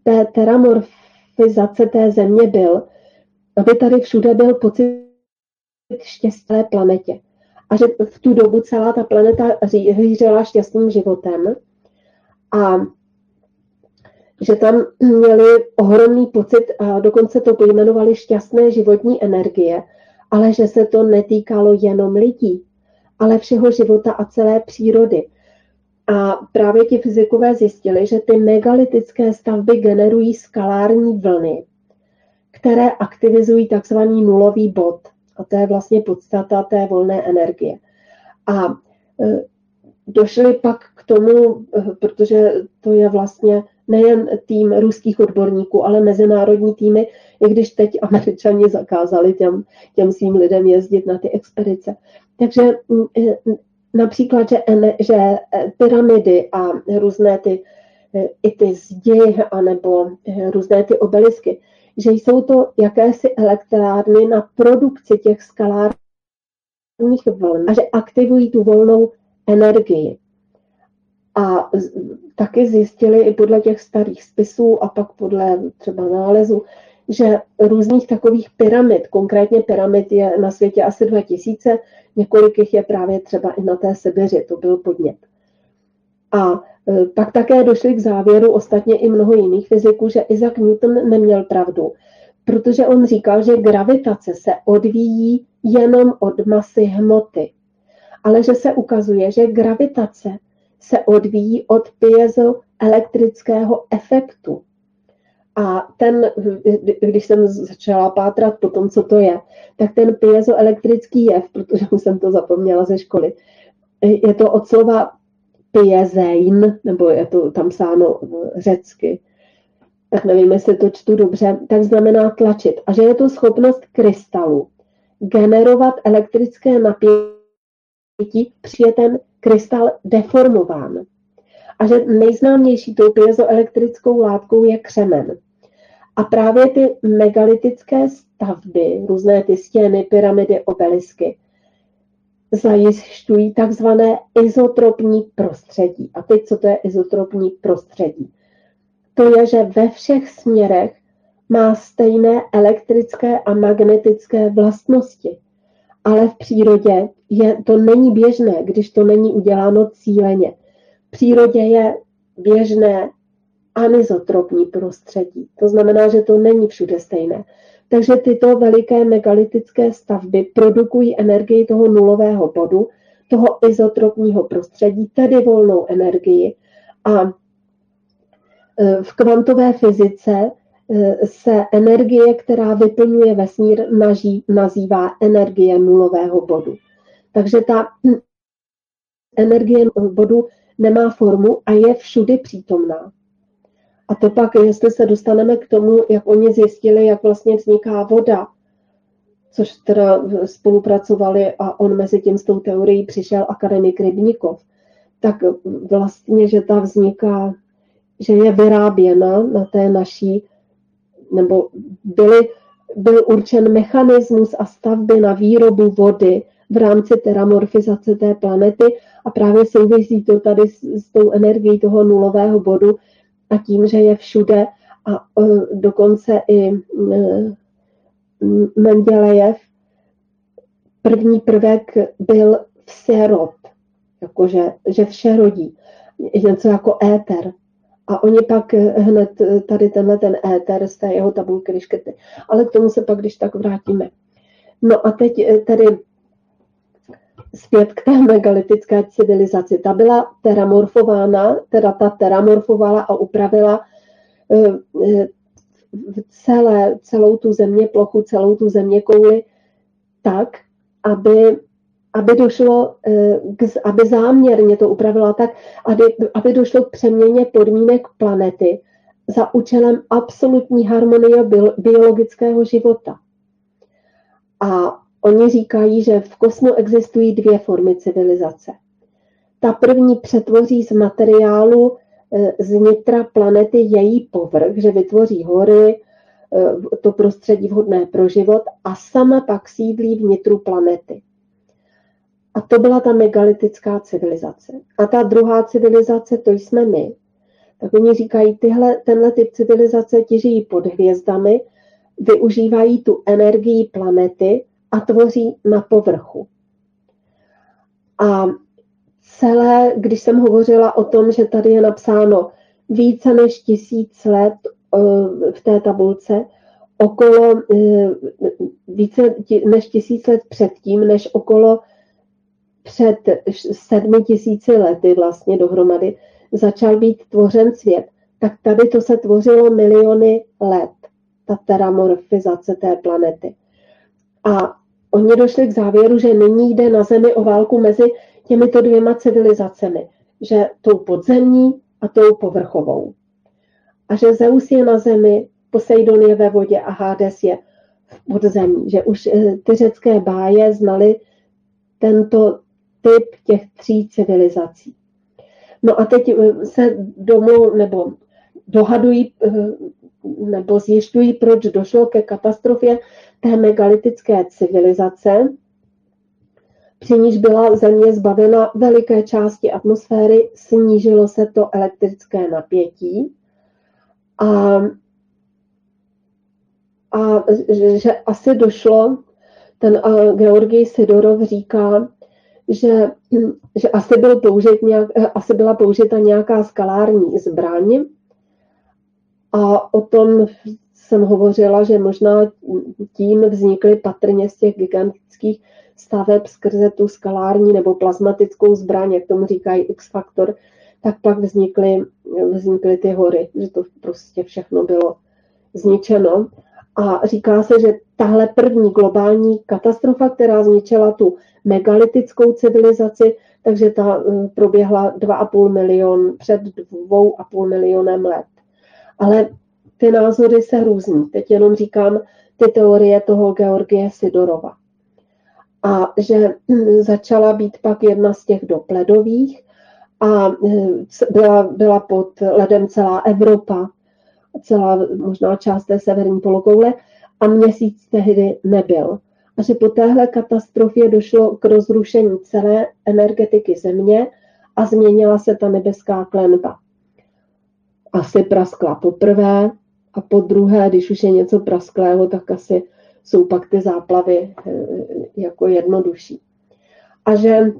té teramorfizace té země byl, aby tady všude byl pocit štěstí na planetě a že v tu dobu celá ta planeta hýřela šťastným životem a že tam měli ohromný pocit a dokonce to pojmenovali šťastné životní energie, ale že se to netýkalo jenom lidí, ale všeho života a celé přírody. A právě ti fyzikové zjistili, že ty megalitické stavby generují skalární vlny, které aktivizují takzvaný nulový bod. A to je vlastně podstata té volné energie. A došli pak k tomu, protože to je vlastně nejen tým ruských odborníků, ale mezinárodní týmy, i když teď Američani zakázali těm svým lidem jezdit na ty expedice. Takže například, že pyramidy a různé ty zdi, anebo různé ty obelisky, že jsou to jakési elektrárny na produkci těch skalárních vln a že aktivují tu volnou energii. A taky zjistili i podle těch starých spisů a pak podle třeba nálezu, že různých takových pyramid, konkrétně pyramid je na světě asi 2000, několik jich je právě třeba i na té Sibiři, to byl podnět. A pak také došli k závěru ostatně i mnoho jiných fyziků, že Isaac Newton neměl pravdu, protože on říkal, že gravitace se odvíjí jenom od masy hmoty, ale že se ukazuje, že gravitace se odvíjí od piezoelektrického efektu. A když jsem začala pátrat po tom, co to je, tak ten piezoelektrický jev, protože jsem to zapomněla ze školy, je to od slova piezein, nebo je to tam psáno řecky, tak nevím, jestli to čtu dobře, tak znamená tlačit. A že je to schopnost krystalu generovat elektrické napětí při ten krystal deformován. A že nejznámější tou piezoelektrickou látkou je křemen. A právě ty megalitické stavby, různé ty stěny, pyramidy, obelisky, zajišťují takzvané izotropní prostředí. A teď, co to je izotropní prostředí? To je, že ve všech směrech má stejné elektrické a magnetické vlastnosti. Ale v přírodě to není běžné, když to není uděláno cíleně. V přírodě je běžné anizotropní prostředí. To znamená, že to není všude stejné. Takže tyto veliké megalitické stavby produkují energii toho nulového bodu, toho izotropního prostředí, tedy volnou energii. A v kvantové fyzice se energie, která vyplňuje vesmír, nazývá energie nulového bodu. Takže ta energie bodu nemá formu a je všudy přítomná. A to pak, jestli se dostaneme k tomu, jak oni zjistili, jak vlastně vzniká voda, což teda spolupracovali a on mezi tím s tou teorií přišel akademik Rybníkov, tak vlastně, že ta vzniká, že je vyráběna na té naší, nebo byl určen mechanismus a stavby na výrobu vody v rámci teramorfizace té planety a právě souvisí to tady s tou energií toho nulového bodu a tím, že je všude a dokonce i Mendelejev první prvek byl vserod, jakože že vše rodí, něco jako éter. A oni pak hned tady ten éter z té jeho tabulky vyškrtli. Ale k tomu se pak, když tak vrátíme. No a teď tedy zpět k té megalitické civilizaci. Ta byla teramorfována, teda ta teramorfovala a upravila celou tu země plochu, celou tu země kouli tak, aby došlo, aby záměrně to upravila tak, aby došlo k přeměně podmínek planety za účelem absolutní harmonie biologického života. A oni říkají, že v kosmu existují dvě formy civilizace. Ta první přetvoří z materiálu z nitra planety její povrch, že vytvoří hory, to prostředí vhodné pro život a sama pak sídlí v nitru planety. A to byla ta megalitická civilizace. A ta druhá civilizace, to jsme my. Tak oni říkají, tenhle typ civilizace ti žijí pod hvězdami, využívají tu energii planety a tvoří na povrchu. A celé, když jsem hovořila o tom, že tady je napsáno více než 1000 let v té tabulce, okolo více než 1000 let předtím, než okolo před 7000 lety vlastně dohromady začal být tvořen svět, tak tady to se tvořilo miliony let, ta teramorfizace té planety. A oni došli k závěru, že nyní jde na Zemi o válku mezi těmito dvěma civilizacemi, že tou podzemní a tou povrchovou. A že Zeus je na Zemi, Poseidon je ve vodě a Hades je v podzemí. Že už ty řecké báje znaly tento typ těch tří civilizací. No a teď se dohadují nebo zjišťují, proč došlo ke katastrofě té megalitické civilizace, při níž byla Země zbavena veliké části atmosféry, snížilo se to elektrické napětí a že asi došlo, ten Georgij Sidorov říká, že asi byla použita nějaká skalární zbraň a o tom jsem hovořila, že možná tím vznikly patrně z těch gigantických staveb skrze tu skalární nebo plazmatickou zbraň, jak tomu říkají X-faktor, tak pak vznikly ty hory, že to prostě všechno bylo zničeno. A říká se, že tahle první globální katastrofa, která zničila tu megalitickou civilizaci, takže ta proběhla 2,5 milionu, před 2,5 milionem let. Ale ty názory se různí. Teď jenom říkám ty teorie toho Georgije Sidorova. A že začala být pak jedna z těch dopledových a byla pod ledem celá Evropa, celá možná část té severní polokoule a měsíc tehdy nebyl. A že po téhle katastrofě došlo k rozrušení celé energetiky země a změnila se ta nebeská klenba. Asi praskla poprvé a podruhé, když už je něco prasklého, tak asi jsou pak ty záplavy jako jednodušší. A že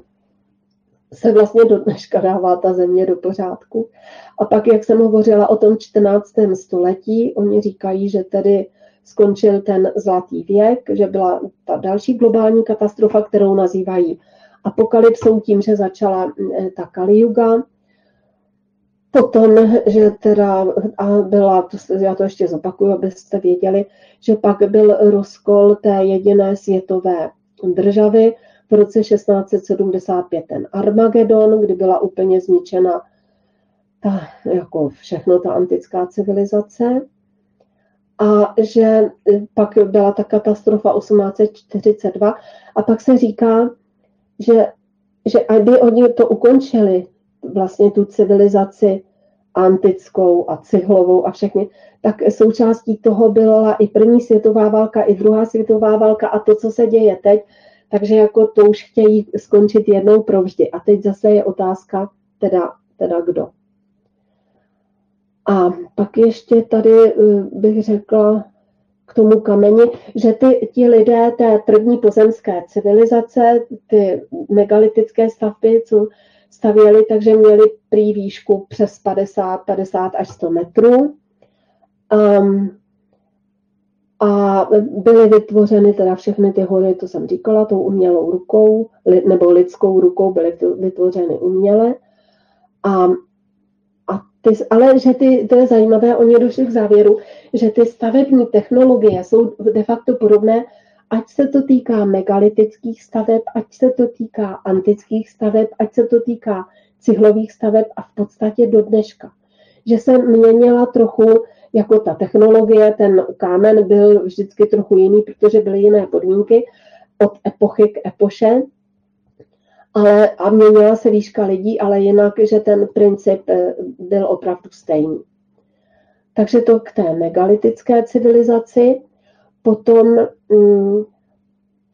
se vlastně do dneška dává ta země do pořádku. A pak, jak jsem hovořila o tom 14. století, oni říkají, že tedy skončil ten zlatý věk, že byla ta další globální katastrofa, kterou nazývají apokalypsou, tím, že začala ta Kali Yuga. Potom, že teda, já to ještě zopakuju, abyste věděli, že pak byl rozkol té jediné světové državy v roce 1675, ten Armagedon, kdy byla úplně zničena ta, jako všechno, ta antická civilizace. a že pak byla ta katastrofa 1842 a pak se říká, že aby oni to ukončili, vlastně tu civilizaci antickou a cihlovou a všechny, tak součástí toho byla i první světová válka, i druhá světová válka a to, co se děje teď, takže jako to už chtějí skončit jednou provždy. A teď zase je otázka, teda kdo. A pak ještě tady bych řekla k tomu kameni, že ti lidé té první pozemské civilizace, ty megalitické stavby, co stavěli, takže měli prý výšku přes 50 až 100 metrů. A byly vytvořeny teda všechny ty hory, to jsem říkala, tou umělou rukou, nebo lidskou rukou byly vytvořeny uměle. Ale že to je zajímavé, oni došli k závěru, že ty stavební technologie jsou de facto podobné, ať se to týká megalitických staveb, ať se to týká antických staveb, ať se to týká cihlových staveb a v podstatě do dneška. Že se měnila trochu, jako ta technologie, ten kámen byl vždycky trochu jiný, protože byly jiné podmínky od epochy k epoše, a měnila se výška lidí, ale jinak, že ten princip byl opravdu stejný. Takže to k té megalitické civilizaci.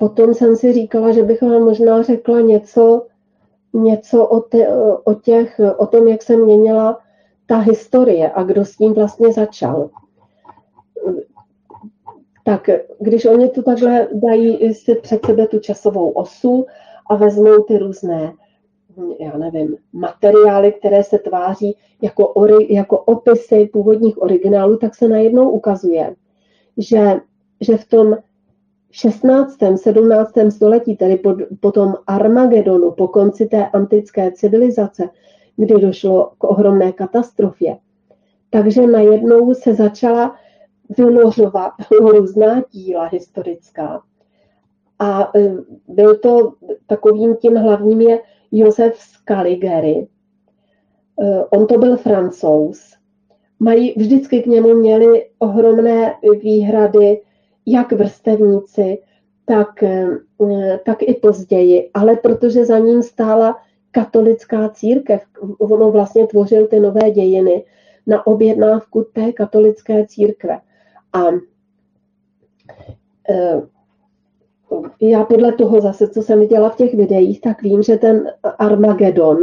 Potom jsem si říkala, že bych vám možná řekla něco o tom, jak se měnila ta historie a kdo s ním vlastně začal. Tak když oni tu takhle dají si před sebe tu časovou osu a vezmou ty různé, já nevím, materiály, které se tváří jako opisy původních originálů, tak se najednou ukazuje, že v tom 16. 17. století, tedy po tom Armagedonu, po konci té antické civilizace, kdy došlo k ohromné katastrofě, takže najednou se začala vynořovat různá díla historická. A byl to takovým tím hlavním je Josef Scaliger. On to byl Francouz. Vždycky k němu měli ohromné výhrady, jak vrstevníci, tak i později. Ale protože za ním stála katolická církev, ono vlastně tvořil ty nové dějiny na objednávku té katolické církve. A já podle toho zase, co jsem viděla v těch videích, tak vím, že ten Armagedon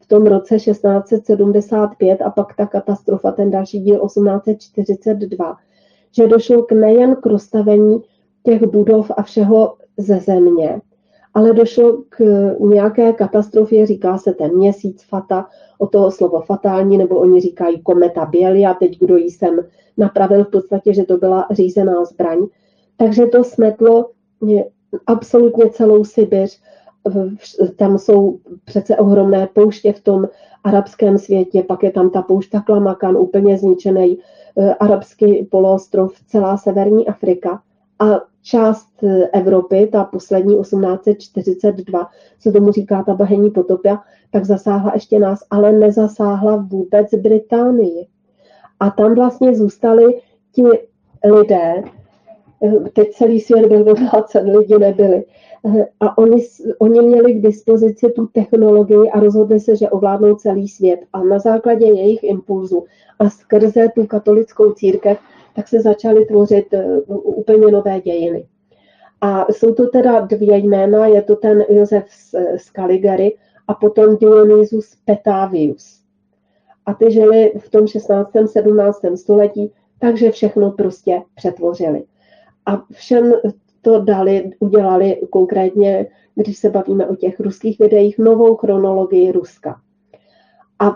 v tom roce 1675 a pak ta katastrofa, ten další díl 1842, že došlo nejen k rozstavení těch budov a všeho ze země, ale došlo k nějaké katastrofě, říká se ten měsíc fata, od toho slovo fatální, nebo oni říkají kometa Bělia, teď kdo jí jsem napravil v podstatě, že to byla řízená zbraň. Takže to smetlo absolutně celou Sibiř, tam jsou přece ohromné pouště v tom arabském světě, pak je tam ta poušť Klamakan, úplně zničený arabský poloostrov, celá severní Afrika a část Evropy, ta poslední 1842, co tomu říká ta bahenní potopia, tak zasáhla ještě nás, ale nezasáhla vůbec Británii. A tam vlastně zůstali ti lidé, teď celý svět byl odlácen, lidi nebyli. A oni měli k dispozici tu technologii a rozhodli se, že ovládnou celý svět. A na základě jejich impulzu a skrze tu katolickou církev, tak se začaly tvořit úplně nové dějiny. A jsou to teda dvě jména, je to ten Josef Scaliger a potom Dionysus Petavius. A ty žili v tom 16. 17. století, takže všechno prostě přetvořili. A všem to udělali konkrétně, když se bavíme o těch ruských videích, novou chronologii Ruska. A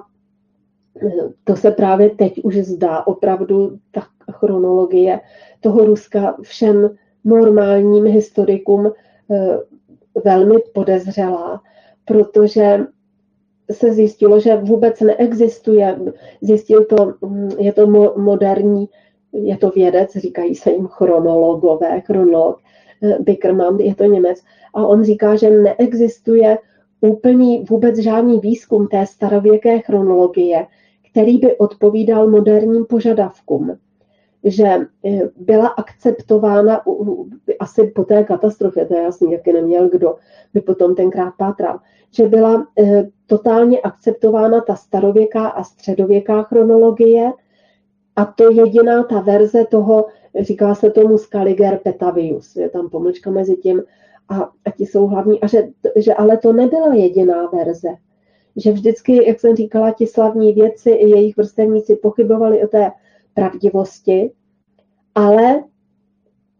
to se právě teď už zdá opravdu ta chronologie toho Ruska všem normálním historikům velmi podezřelá, protože se zjistilo, že vůbec neexistuje. Je to moderní, je to vědec, říkají se jim chronologové, chronolog, Bickermann, je to Němec, a on říká, že neexistuje úplně vůbec žádný výzkum té starověké chronologie, který by odpovídal moderním požadavkům. že byla akceptována asi po té katastrofě, to je jasný, jaký neměl kdo, by potom tenkrát pátral, že byla totálně akceptována ta starověká a středověká chronologie a to jediná ta verze toho, říká se tomu Scaliger Petavius, je tam pomlčka mezi tím a ti jsou hlavní, a že ale to nebyla jediná verze. Že vždycky, jak jsem říkala, ti slavní vědci i jejich vrstevníci pochybovali o té pravdivosti, ale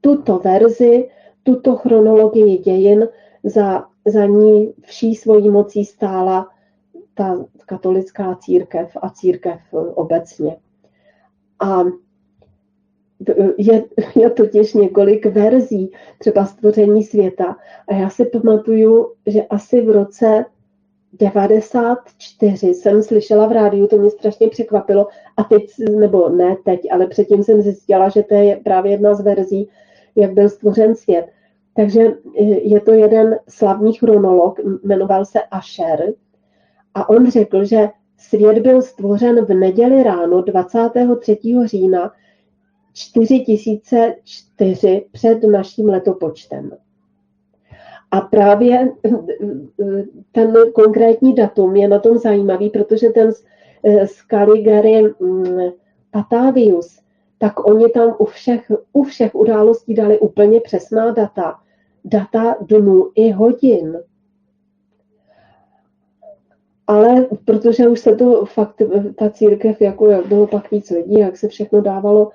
tuto verzi, tuto chronologii dějin, za ní vší svojí mocí stála ta katolická církev a církev obecně. A je totiž několik verzí, třeba stvoření světa. A já si pamatuju, že asi v roce 1994 jsem slyšela v rádiu, to mě strašně překvapilo, a teď, nebo ne teď, ale předtím jsem zjistila, že to je právě jedna z verzí, jak byl stvořen svět. Takže je to jeden slavný chronolog, jmenoval se Asher, a on řekl, že svět byl stvořen v neděli ráno 23. října 4004 před naším letopočtem. A právě ten konkrétní datum je na tom zajímavý, protože ten Scaliger Patavius, tak oni tam u všech událostí dali úplně přesná data. Data dnů i hodin. Ale protože už se to fakt, ta církev, jako jak bylo pak víc lidí, jak se všechno dávalo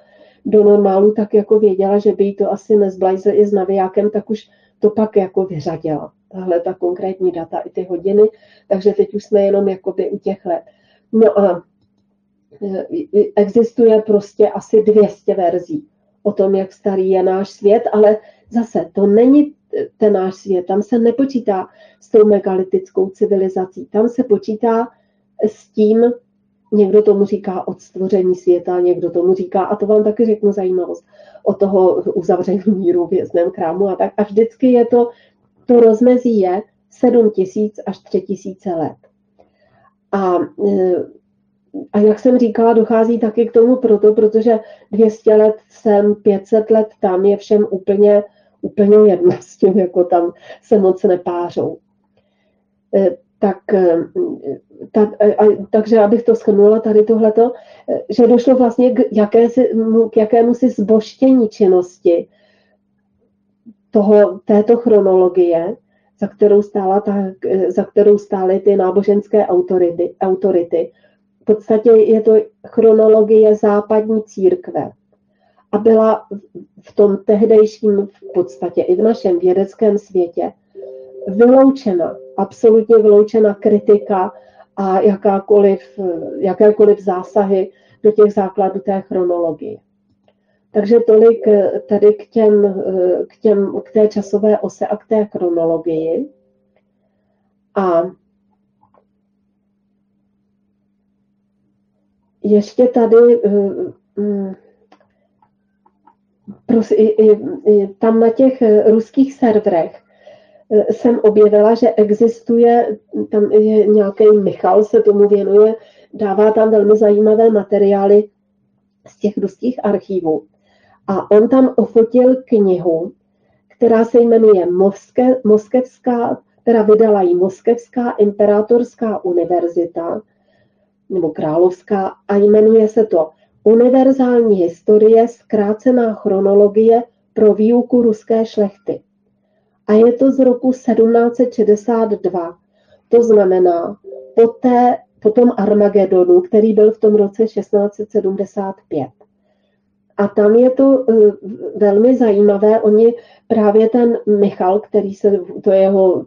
do normálu, tak jako věděla, že by jí to asi nezblajzl i s navijákem, tak už to pak jako vyřadila, tahle ta konkrétní data i ty hodiny, takže teď už jsme jenom jakoby u těch let. No a existuje prostě asi 200 verzí o tom, jak starý je náš svět, ale zase to není ten náš svět, tam se nepočítá s tou megalitickou civilizací, tam se počítá s tím, někdo tomu říká od stvoření světa, někdo tomu říká, a to vám taky řeknu zajímavost, o toho uzavření míru v Vězném krámu a tak. A vždycky je to rozmezí je 7 000 až 3 000 let. A jak jsem říkala, dochází taky k tomu proto, protože 200 let sem, 500 let tam je všem úplně jedno s tím, jako tam se moc nepářou. Takže abych to shrnula tady tohleto, že došlo vlastně k jakému si zboštění činnosti této chronologie, za kterou stály ty náboženské autority. V podstatě je to chronologie západní církve. A byla v tom tehdejším, v podstatě i v našem vědeckém světě, absolutně vyloučena kritika a jakékoliv zásahy do těch základů té chronologie. Takže tolik tady k té časové ose a k té chronologii. A ještě tady tam na těch ruských serverech jsem objevila, že existuje, tam je nějaký Michal, se tomu věnuje, dává tam velmi zajímavé materiály z těch ruských archivů. A on tam ofotil knihu, která se jmenuje Moskevská, která vydala ji Moskevská imperátorská univerzita, nebo královská, a jmenuje se to Univerzální historie, zkrácená chronologie pro výuku ruské šlechty. A je to z roku 1762. To znamená po tom Armagedonu, který byl v tom roce 1675. A tam je to velmi zajímavé. Oni právě ten Michal, to je jeho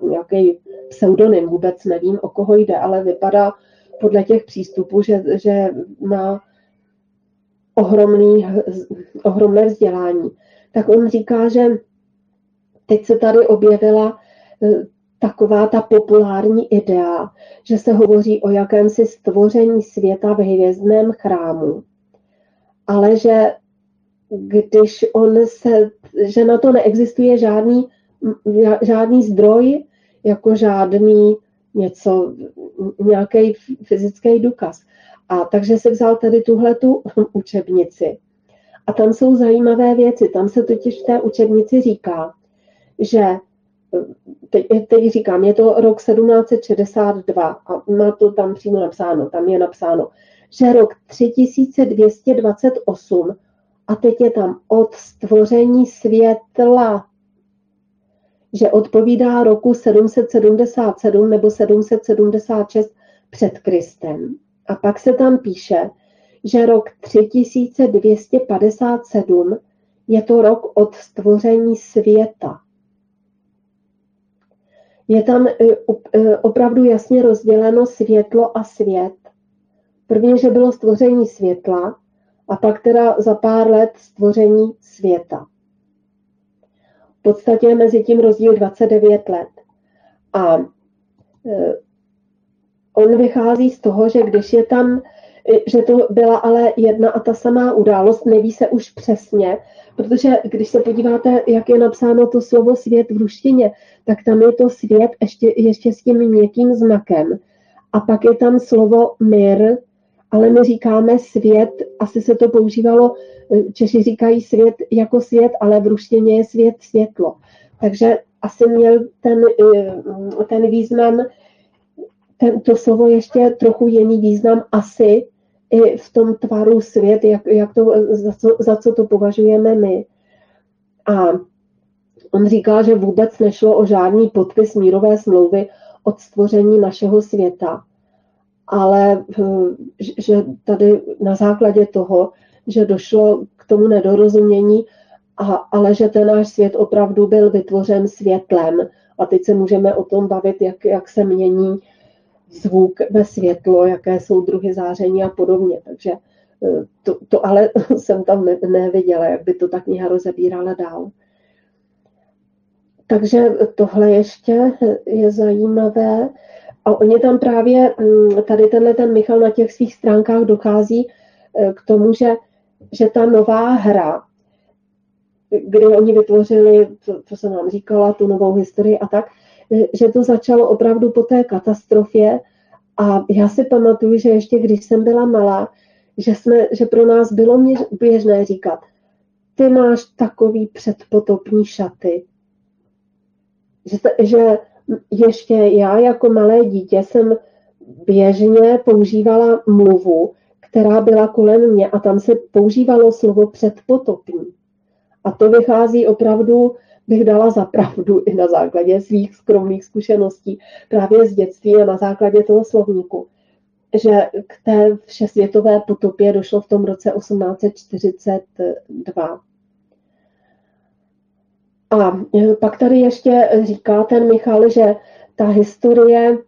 nějaký pseudonym, vůbec nevím, o koho jde, ale vypadá podle těch přístupů, že má ohromné vzdělání. Tak on říká, že teď se tady objevila taková ta populární idea, že se hovoří o jakémsi stvoření světa v Hvězdném chrámu, ale že že na to neexistuje žádný zdroj, jako žádný nějaký fyzický důkaz. A takže se vzal tady tuhletu učebnici A tam jsou zajímavé věci. Tam se totiž v té učebnici říká, že teď říkám, je to rok 1762 a má to tam přímo napsáno, tam je napsáno, že rok 3228 a teď je tam od stvoření světla, že odpovídá roku 777 nebo 776 před Kristem. A pak se tam píše, že rok 3257 je to rok od stvoření světa. Je tam opravdu jasně rozděleno světlo a svět. Prvně, že bylo stvoření světla a pak teda za pár let stvoření světa. V podstatě mezi tím rozdíl 29 let. A on vychází z toho, že když je tam, že to byla ale jedna a ta samá událost, neví se už přesně, protože když se podíváte, jak je napsáno to slovo svět v ruštině, tak tam je to svět ještě s tím měkkým znakem. A pak je tam slovo mír, ale my říkáme svět, asi se to používalo, Češi říkají svět jako svět, ale v ruštině je svět světlo. Takže asi měl ten význam, to slovo ještě trochu jiný význam asi i v tom tvaru svět, jak to, za co to považujeme my. A on říká, že vůbec nešlo o žádný podpis mírové smlouvy od stvoření našeho světa, ale že tady na základě toho, že došlo k tomu nedorozumění, ale že ten náš svět opravdu byl vytvořen světlem. A teď se můžeme o tom bavit, jak se mění zvuk ve světlo, jaké jsou druhy záření a podobně. Takže to ale jsem tam neviděla, jak by to ta kniha rozebírala dál. Takže tohle ještě je zajímavé. A oni tam právě, tady ten Michal na těch svých stránkách dochází k tomu, že ta nová hra, kdy oni vytvořili, co jsem vám říkala, tu novou historii a tak, že to začalo opravdu po té katastrofě. A já si pamatuju, že ještě když jsem byla malá, že pro nás bylo běžné říkat, ty máš takový předpotopní šaty. Že ještě já jako malé dítě jsem běžně používala mluvu, která byla kolem mě a tam se používalo slovo předpotopní. A to vychází opravdu, bych dala za pravdu i na základě svých skromných zkušeností právě z dětství a na základě toho slovníku, že k té všesvětové potopě došlo v tom roce 1842. A pak tady ještě říká ten Michal, že ta historie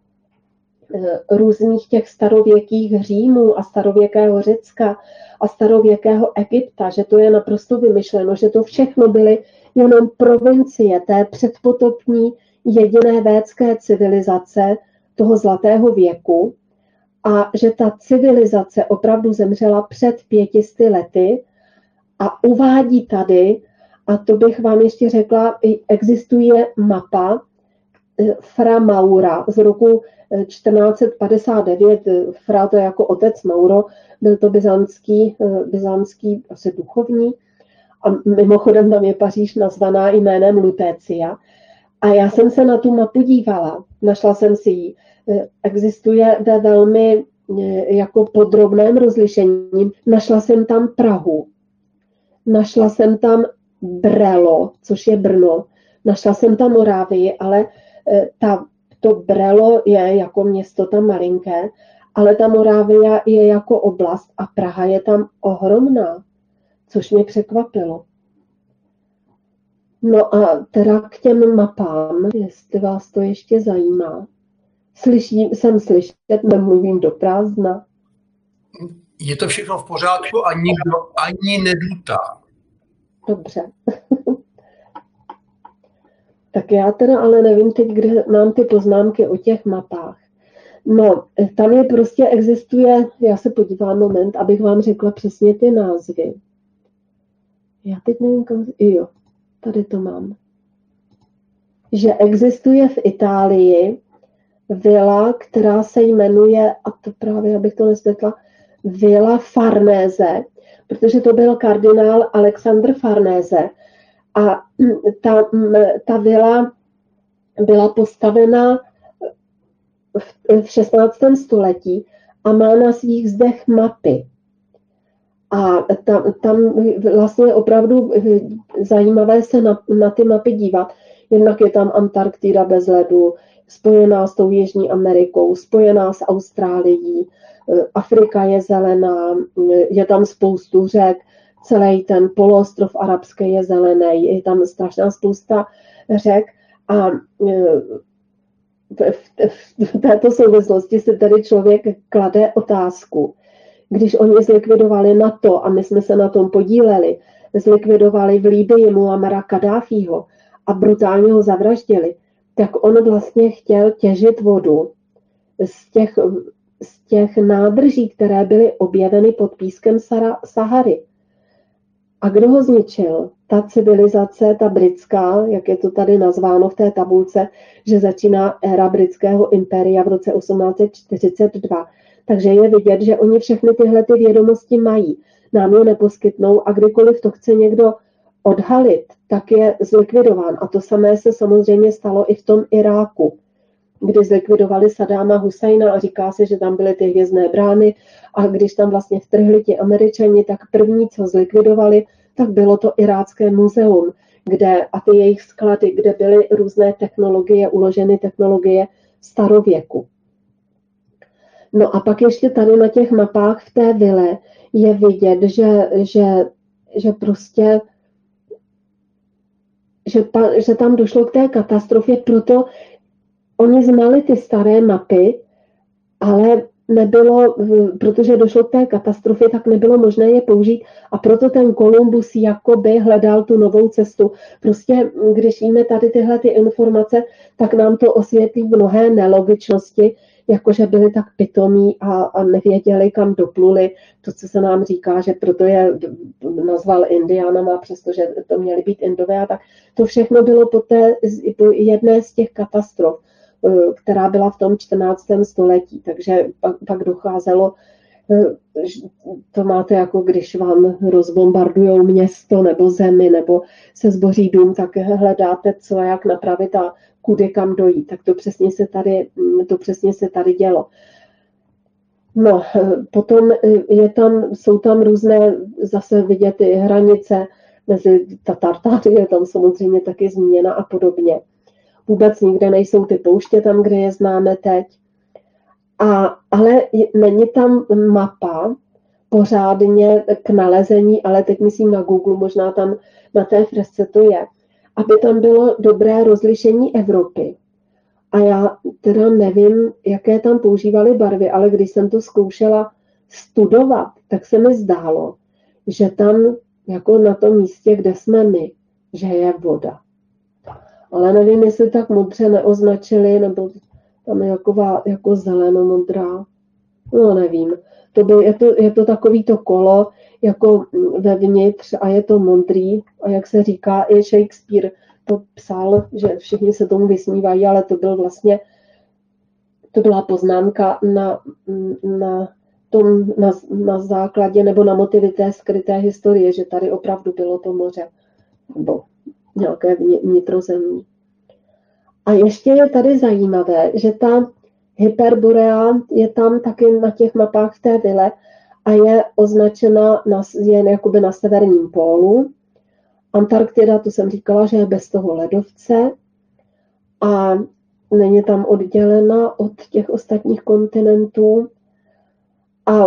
různých těch starověkých Římů a starověkého Řecka a starověkého Egypta, že to je naprosto vymyšleno, že to všechno byly jenom provincie té předpotopní jediné védské civilizace toho zlatého věku a že ta civilizace opravdu zemřela před 500 lety a uvádí tady, a to bych vám ještě řekla, existuje mapa Fra Maura z roku 1459. Fra to je jako otec, Mauro, byl to byzantský asi duchovní. A mimochodem tam je Paříž nazvaná jménem Lutécia. A já jsem se na tu mapu dívala, našla jsem si ji. Existuje ve velmi jako podrobném rozlišení. Našla jsem tam Prahu. Našla jsem tam Brelo, což je Brno. Našla jsem tam Morávii, ale to Brelo je jako město tam malinké, ale ta Morávia je jako oblast a Praha je tam ohromná, což mě překvapilo. No a teda k těm mapám, jestli vás to ještě zajímá. Jsem slyšet, nemluvím do prázdna. Je to všechno v pořádku a nikdo ani nedutá. Dobře. Tak já teda ale nevím teď, kde mám ty poznámky o těch mapách. No, tam je prostě existuje, já se podívám moment, abych vám řekla přesně ty názvy. Já teď nevím, kam... Jo, tady to mám. Že existuje v Itálii vila, která se jmenuje, a to právě, abych to nesvětla, Vila Farnese, protože to byl kardinál Alexandr Farnese a ta vila byla postavena v 16. století a má na svých zdech mapy. A tam vlastně je opravdu zajímavé se na ty mapy dívat. Jednak je tam Antarktida bez ledu, spojená s tou Jižní Amerikou, spojená s Austrálií, Afrika je zelená, je tam spoustu řek, celý ten poloostrov arabský je zelený, je tam strašná spousta řek a v této souvislosti si tady člověk klade otázku. Když oni zlikvidovali NATO a my jsme se na tom podíleli, zlikvidovali v Libyi Muammara Kaddáfího a brutálně ho zavraždili, tak on vlastně chtěl těžit vodu z těch nádrží, které byly objeveny pod pískem Sahary. A kdo ho zničil? Ta civilizace, ta britská, jak je to tady nazváno v té tabulce, že začíná éra britského impéria v roce 1842. Takže je vidět, že oni všechny tyhle ty vědomosti mají. Nám je neposkytnou a kdykoliv to chce někdo odhalit, tak je zlikvidován. A to samé se samozřejmě stalo i v tom Iráku, kdy zlikvidovali Saddáma Husajna a říká se, že tam byly ty hvězdné brány a když tam vlastně vtrhli ti Američani, tak první, co zlikvidovali, tak bylo to Irácké muzeum, kde a ty jejich sklady, kde byly různé technologie, uloženy technologie starověku. No a pak ještě tady na těch mapách v té vile je vidět, že prostě že tam došlo k té katastrofě, proto oni znali ty staré mapy, ale nebylo, protože došlo k té katastrofě, tak nebylo možné je použít a proto ten Kolumbus jakoby hledal tu novou cestu. Prostě když jíme tady tyhle ty informace, tak nám to osvětlí mnohé nelogičnosti, jakože byli tak pitomí a nevěděli, kam dopluli. To, co se nám říká, že proto je nazval Indiánama, přestože to měly být Indové a tak. To všechno bylo po jedné z těch katastrof, která byla v tom 14. století. Takže pak docházelo, to máte jako když vám rozbombardujou město nebo zemi, nebo se zboří dům, tak hledáte co a jak napravit a kudy kam dojít. Tak to přesně se tady dělo. No, potom jsou tam různé, zase vidět ty hranice mezi Tatartáry, je tam samozřejmě taky zmíněna a podobně. Vůbec nikde nejsou ty pouště tam, kde je známe teď. Ale není tam mapa pořádně k nalezení, ale teď myslím na Google, možná tam na té fresce to je, aby tam bylo dobré rozlišení Evropy. A já teda nevím, jaké tam používali barvy, ale když jsem to zkoušela studovat, tak se mi zdálo, že tam jako na tom místě, kde jsme my, že je voda. Ale nevím, jestli tak modře neoznačili, nebo tam je jako zelenomodrá. No nevím. Je to takový to kolo, jako vevnitř a je to modrý. A jak se říká, i Shakespeare to psal, že všichni se tomu vysmívají, ale to byla poznámka na základě nebo na motivy té skryté historie, že tady opravdu bylo to moře. Nebo nějaké vnitrozemí. A ještě je tady zajímavé, že ta Hyperborea je tam taky na těch mapách v té vile a je označena jen jakoby na severním pólu. Antarktida, to jsem říkala, že je bez toho ledovce a není tam oddělena od těch ostatních kontinentů. A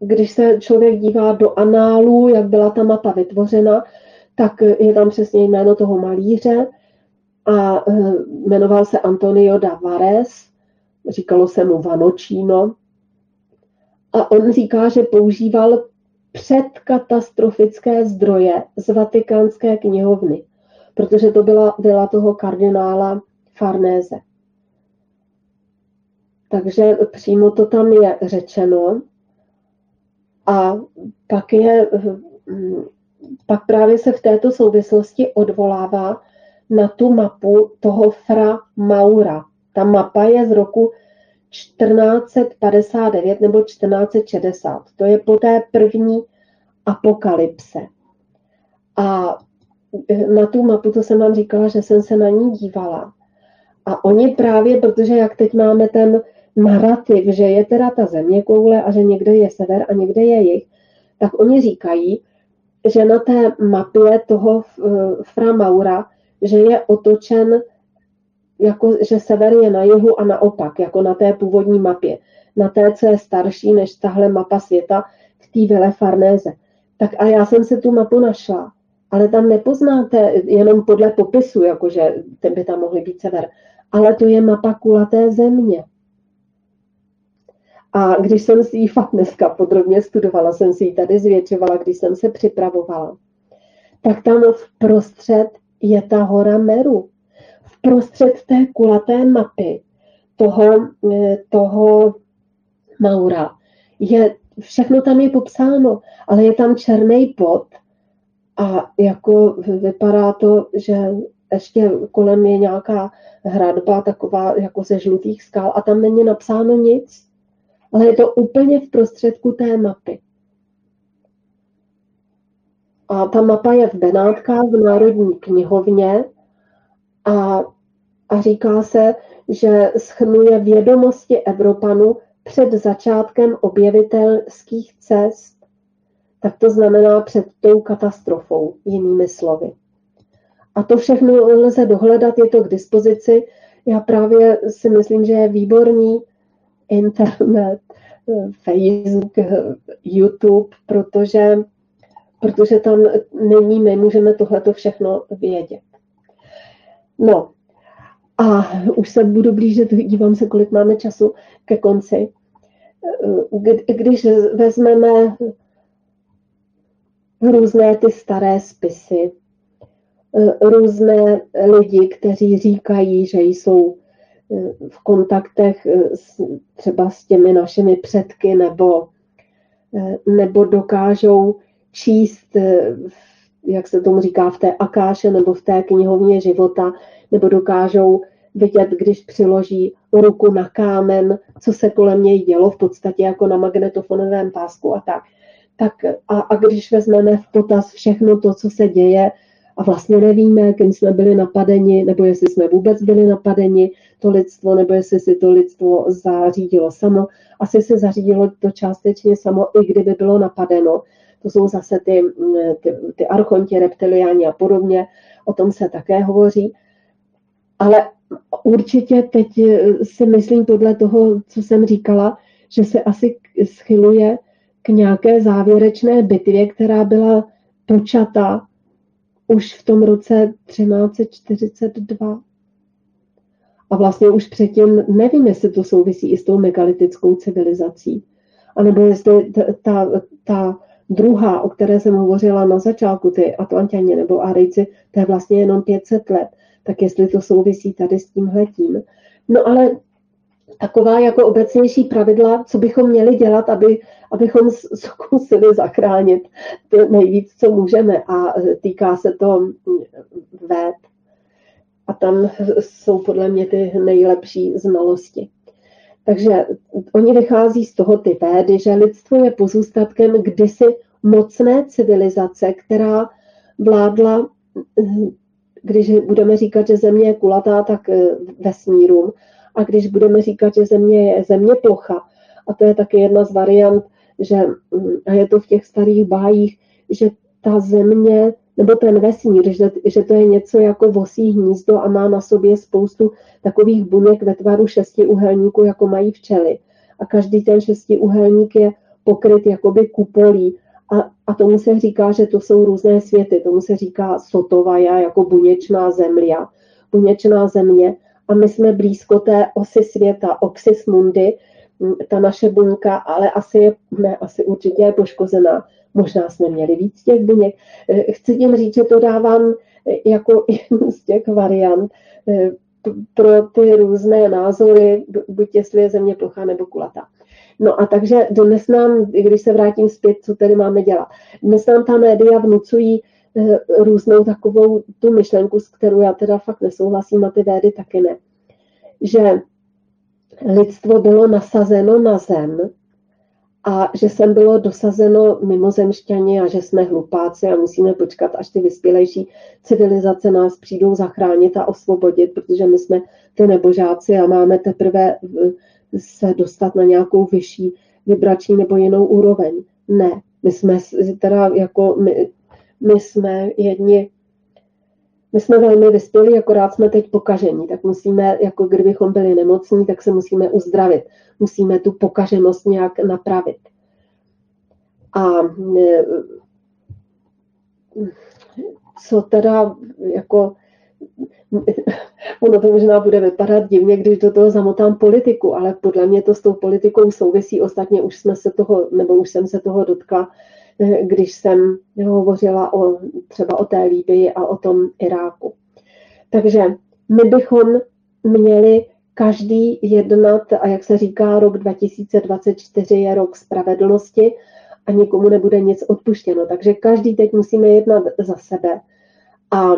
když se člověk dívá do análů, jak byla ta mapa vytvořena, tak je tam přesně jméno toho malíře a jmenoval se Antonio Davares, říkalo se mu Vanocino. A on říká, že používal předkatastrofické zdroje z Vatikánské knihovny, protože to byla vila toho kardinála Farnese. Takže přímo to tam je řečeno. A pak právě se v této souvislosti odvolává na tu mapu toho Fra Maura. Ta mapa je z roku 1459 nebo 1460. To je po té první apokalypse. A na tu mapu, to jsem vám říkala, že jsem se na ní dívala. A oni právě, protože jak teď máme ten narativ, že je teda ta zeměkoule a že někde je sever a někde je jih, tak oni říkají, že na té mapě toho Fra Maura, že je otočen, jako, že sever je na jihu a naopak, jako na té původní mapě. Na té, co je starší než tahle mapa světa v té Ville Farnéze. Tak a já jsem se tu mapu našla, ale tam nepoznáte jenom podle popisu, jakože by tam mohly být sever, ale to je mapa kulaté země. A když jsem si ji fakt dneska podrobně studovala, jsem si ji tady zvětšovala, když jsem se připravovala, tak tam vprostřed je ta hora Meru. Vprostřed té kulaté mapy toho Maura. Všechno tam je popsáno, ale je tam černý bod a jako vypadá to, že ještě kolem je nějaká hradba taková jako ze žlutých skal a tam není napsáno nic. Ale je to úplně v prostředku té mapy. A ta mapa je v Benátkách, v Národní knihovně a říká se, že shrnuje vědomosti Evropanů před začátkem objevitelských cest. Tak to znamená před tou katastrofou, jinými slovy. A to všechno lze dohledat, je to k dispozici. Já právě si myslím, že je výborný internet, Facebook, YouTube, protože tam není, my můžeme tohleto všechno vědět. No a už se budu blížit, dívám se, kolik máme času ke konci. Když vezmeme různé ty staré spisy, různé lidi, kteří říkají, že jsou v kontaktech třeba s těmi našimi předky nebo dokážou číst, jak se tomu říká, v té akáše nebo v té knihovně života, nebo dokážou vidět, když přiloží ruku na kámen, co se kolem něj dělo, v podstatě jako na magnetofonovém pásku a tak. A když vezmeme v potaz všechno to, co se děje, a vlastně nevíme, kým jsme byli napadeni, nebo jestli jsme vůbec byli napadeni, to lidstvo, nebo jestli si to lidstvo zařídilo samo. Asi se zařídilo to částečně samo, i kdyby bylo napadeno. To jsou zase ty archonti, reptiliáni a podobně. O tom se také hovoří. Ale určitě teď si myslím podle toho, co jsem říkala, že se asi schyluje k nějaké závěrečné bitvě, která byla počata už v tom roce 1342. A vlastně už předtím nevím, jestli to souvisí i s tou megalitickou civilizací. A nebo jestli ta druhá, o které jsem hovořila na začátku, ty Atlanťani nebo Arejci, to je vlastně jenom 500 let. Tak jestli to souvisí tady s tímhletím. No ale taková jako obecnější pravidla, co bychom měli dělat, abychom zkusili zachránit to nejvíc, co můžeme. A týká se to věd. A tam jsou podle mě ty nejlepší znalosti. Takže oni vychází z toho ty védy, že lidstvo je pozůstatkem kdysi mocné civilizace, která vládla, když budeme říkat, že země je kulatá, tak vesmírům. A když budeme říkat, že země je země plocha, a to je taky jedna z variant, že, a je to v těch starých bájích, že ta země, nebo ten vesmír, že to je něco jako vosí hnízdo a má na sobě spoustu takových buněk ve tvaru šestiúhelníku, jako mají včely. A každý ten šestiúhelník je pokryt jakoby kupolí. A tomu se říká, že to jsou různé světy. Tomu se říká sotovaja, jako buněčná země. A my jsme blízko té osy světa, oxis mundi, ta naše buňka, ale určitě je poškozená. Možná jsme měli víc těch buněk. Chci tím říct, že to dávám jako jednu z těch variant pro ty různé názory, buď jestli je země plochá nebo kulatá. No a takže dnes nám, když se vrátím zpět, co tedy máme dělat. Dnes nám ta média vnucují různou takovou tu myšlenku, s kterou já teda fakt nesouhlasím a ty védy taky ne. Že lidstvo bylo nasazeno na zem a že sem bylo dosazeno mimozemšťani a že jsme hlupáci a musíme počkat, až ty vyspělejší civilizace nás přijdou zachránit a osvobodit, protože my jsme ty nebožáci a máme teprve se dostat na nějakou vyšší vibrační nebo jinou úroveň. Ne, my jsme velmi vyspělí, akorát jsme teď pokažení, tak musíme, jako kdybychom byli nemocní, tak se musíme uzdravit. Musíme tu pokaženost nějak napravit. A co teda, jako, ono to možná bude vypadat divně, když do toho zamotám politiku, ale podle mě to s tou politikou souvisí. Ostatně už jsme se toho, nebo už jsem se toho dotkla, když jsem hovořila třeba o té Libyi a o tom Iráku. Takže my bychom měli každý jednat, a jak se říká, rok 2024 je rok spravedlnosti a nikomu nebude nic odpuštěno. Takže každý teď musíme jednat za sebe. A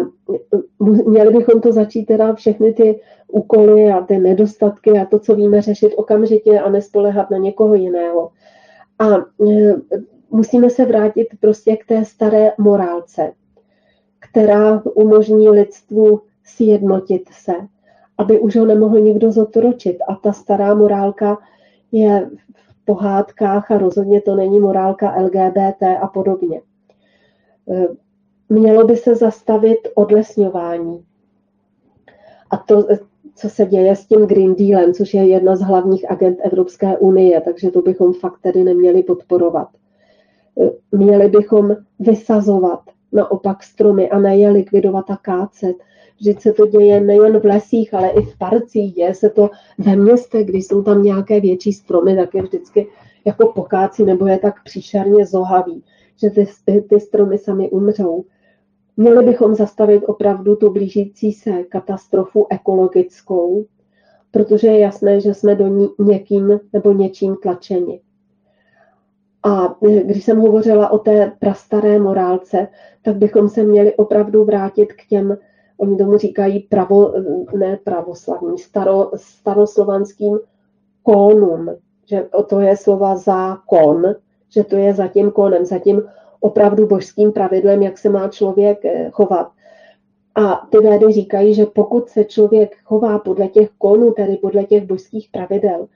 měli bychom to začít teda všechny ty úkoly a ty nedostatky a to, co víme, řešit okamžitě a nespoléhat na někoho jiného. A musíme se vrátit prostě k té staré morálce, která umožní lidstvu sjednotit se, aby už ho nemohl nikdo zotročit. A ta stará morálka je v pohádkách a rozhodně to není morálka LGBT a podobně. Mělo by se zastavit odlesňování. A to, co se děje s tím Green Dealem, což je jedna z hlavních agend Evropské unie, takže to bychom fakt tedy neměli podporovat. Měli bychom vysazovat naopak stromy a ne je likvidovat a kácet. Vždyť se to děje nejen v lesích, ale i v parcích. Děje se to ve městech, když jsou tam nějaké větší stromy, tak je vždycky jako pokácí nebo je tak příšerně zohavý, že ty stromy sami umřou. Měli bychom zastavit opravdu tu blížící se katastrofu ekologickou, protože je jasné, že jsme do ní někým nebo něčím tlačeni. A když jsem hovořila o té prastaré morálce, tak bychom se měli opravdu vrátit k těm, oni tomu říkají pravoslavní, staroslovanským konům, že to je slova zákon, že to je za tím konem, za tím opravdu božským pravidlem, jak se má člověk chovat. A ty védy říkají, že pokud se člověk chová podle těch konů, tedy podle těch božských pravidel,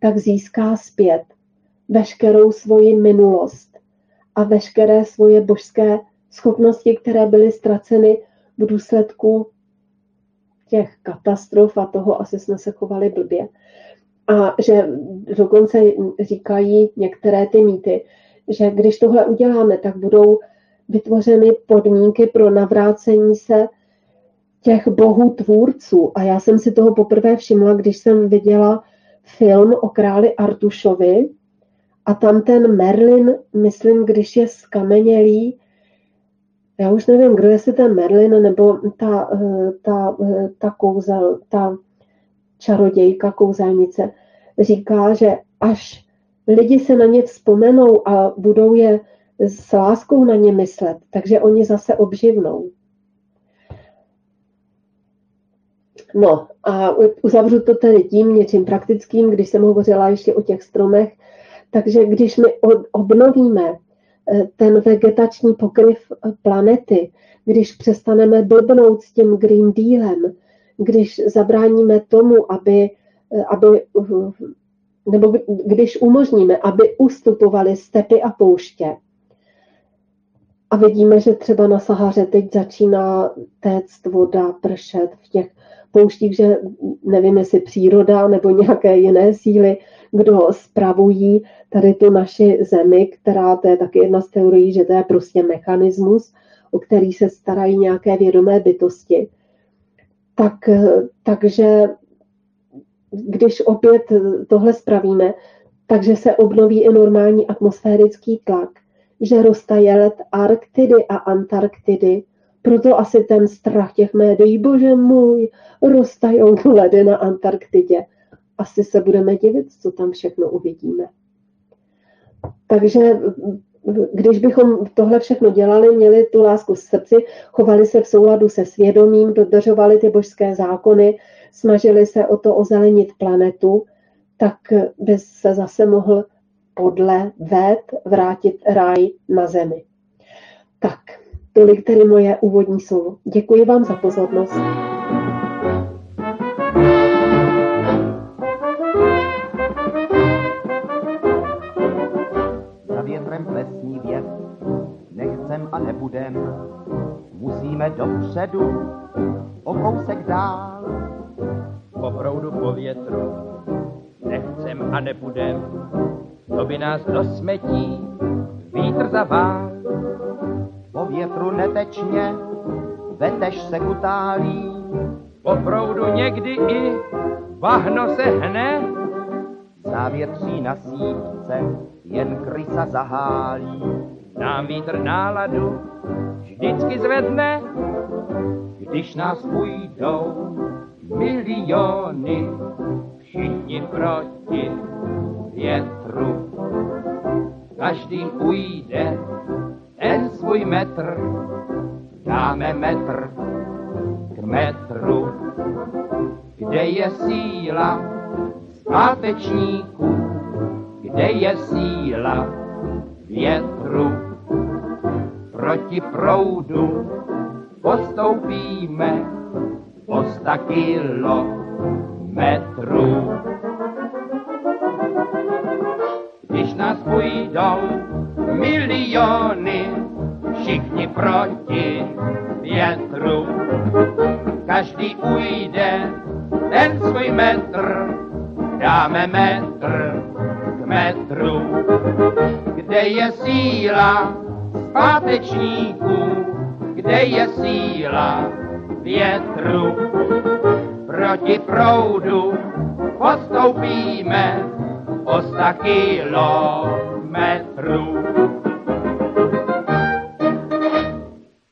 tak získá zpět veškerou svoji minulost a veškeré svoje božské schopnosti, které byly ztraceny v důsledku těch katastrof a toho, asi jsme se chovali blbě. A že dokonce říkají některé ty mýty, že když tohle uděláme, tak budou vytvořeny podmínky pro navrácení se těch bohů tvůrců. A já jsem si toho poprvé všimla, když jsem viděla film o králi Artušovi, a tam ten Merlin, myslím, když je skamenělý, já už nevím, kdo, jestli ten Merlin nebo ta čarodějka, kouzelnice, říká, že až lidi se na ně vzpomenou a budou je s láskou na ně myslet, takže oni zase obživnou. No a uzavřu to tedy tím něčím praktickým, když jsem hovořila ještě o těch stromech. Takže když my obnovíme ten vegetační pokryv planety, když přestaneme blbnout s tím Green Dealem, když zabráníme tomu, nebo když umožníme, aby ustupovaly stepy a pouště. A vidíme, že třeba na Sahaře teď začíná téct voda, pršet v těch pouštích, že nevím, jestli příroda nebo nějaké jiné síly, kdo spravují tady tu naši zemi, která, to je taky jedna z teorií, že to je prostě mechanismus, o který se starají nějaké vědomé bytosti. Takže když opět tohle spravíme, takže se obnoví i normální atmosférický tlak, že roztaje led Arktidy a Antarktidy, proto asi ten strach těch médií, bože můj, roztajou ledy na Antarktidě. Asi se budeme divit, co tam všechno uvidíme. Takže když bychom tohle všechno dělali, měli tu lásku v srdci, chovali se v souladu se svědomím, dodržovali ty božské zákony, snažili se o to ozelenit planetu, tak by se zase mohl podle vét vrátit ráj na zemi. Tak, tolik tedy moje úvodní slovo. Děkuji vám za pozornost. Za větrem plesní vět, nechcem a nebudem, musíme dopředu, o kousek dál. Po proudu, po větru, nechcem a nebudem, to by nás do smetí vítr zavál. Po větru netečně, veteš se kutálí, po proudu někdy i bahno se hne. Závětří na sítce jen krysa zahálí, nám vítr náladu vždycky zvedne. Když nás půjdou miliony, všichni proti větru, každý ujde ten svůj metr, dáme metr k metru, kde je síla zpátečníků, kde je síla větru. Proti proudu postoupíme o 100 kilometrů. Když nás půjdou miliony, všichni proti větru, každý ujde ten svůj metr, dáme metr k metru, kde je síla zpátečníků, kde je síla větru. Proti proudu postoupíme o 100 kilometrů.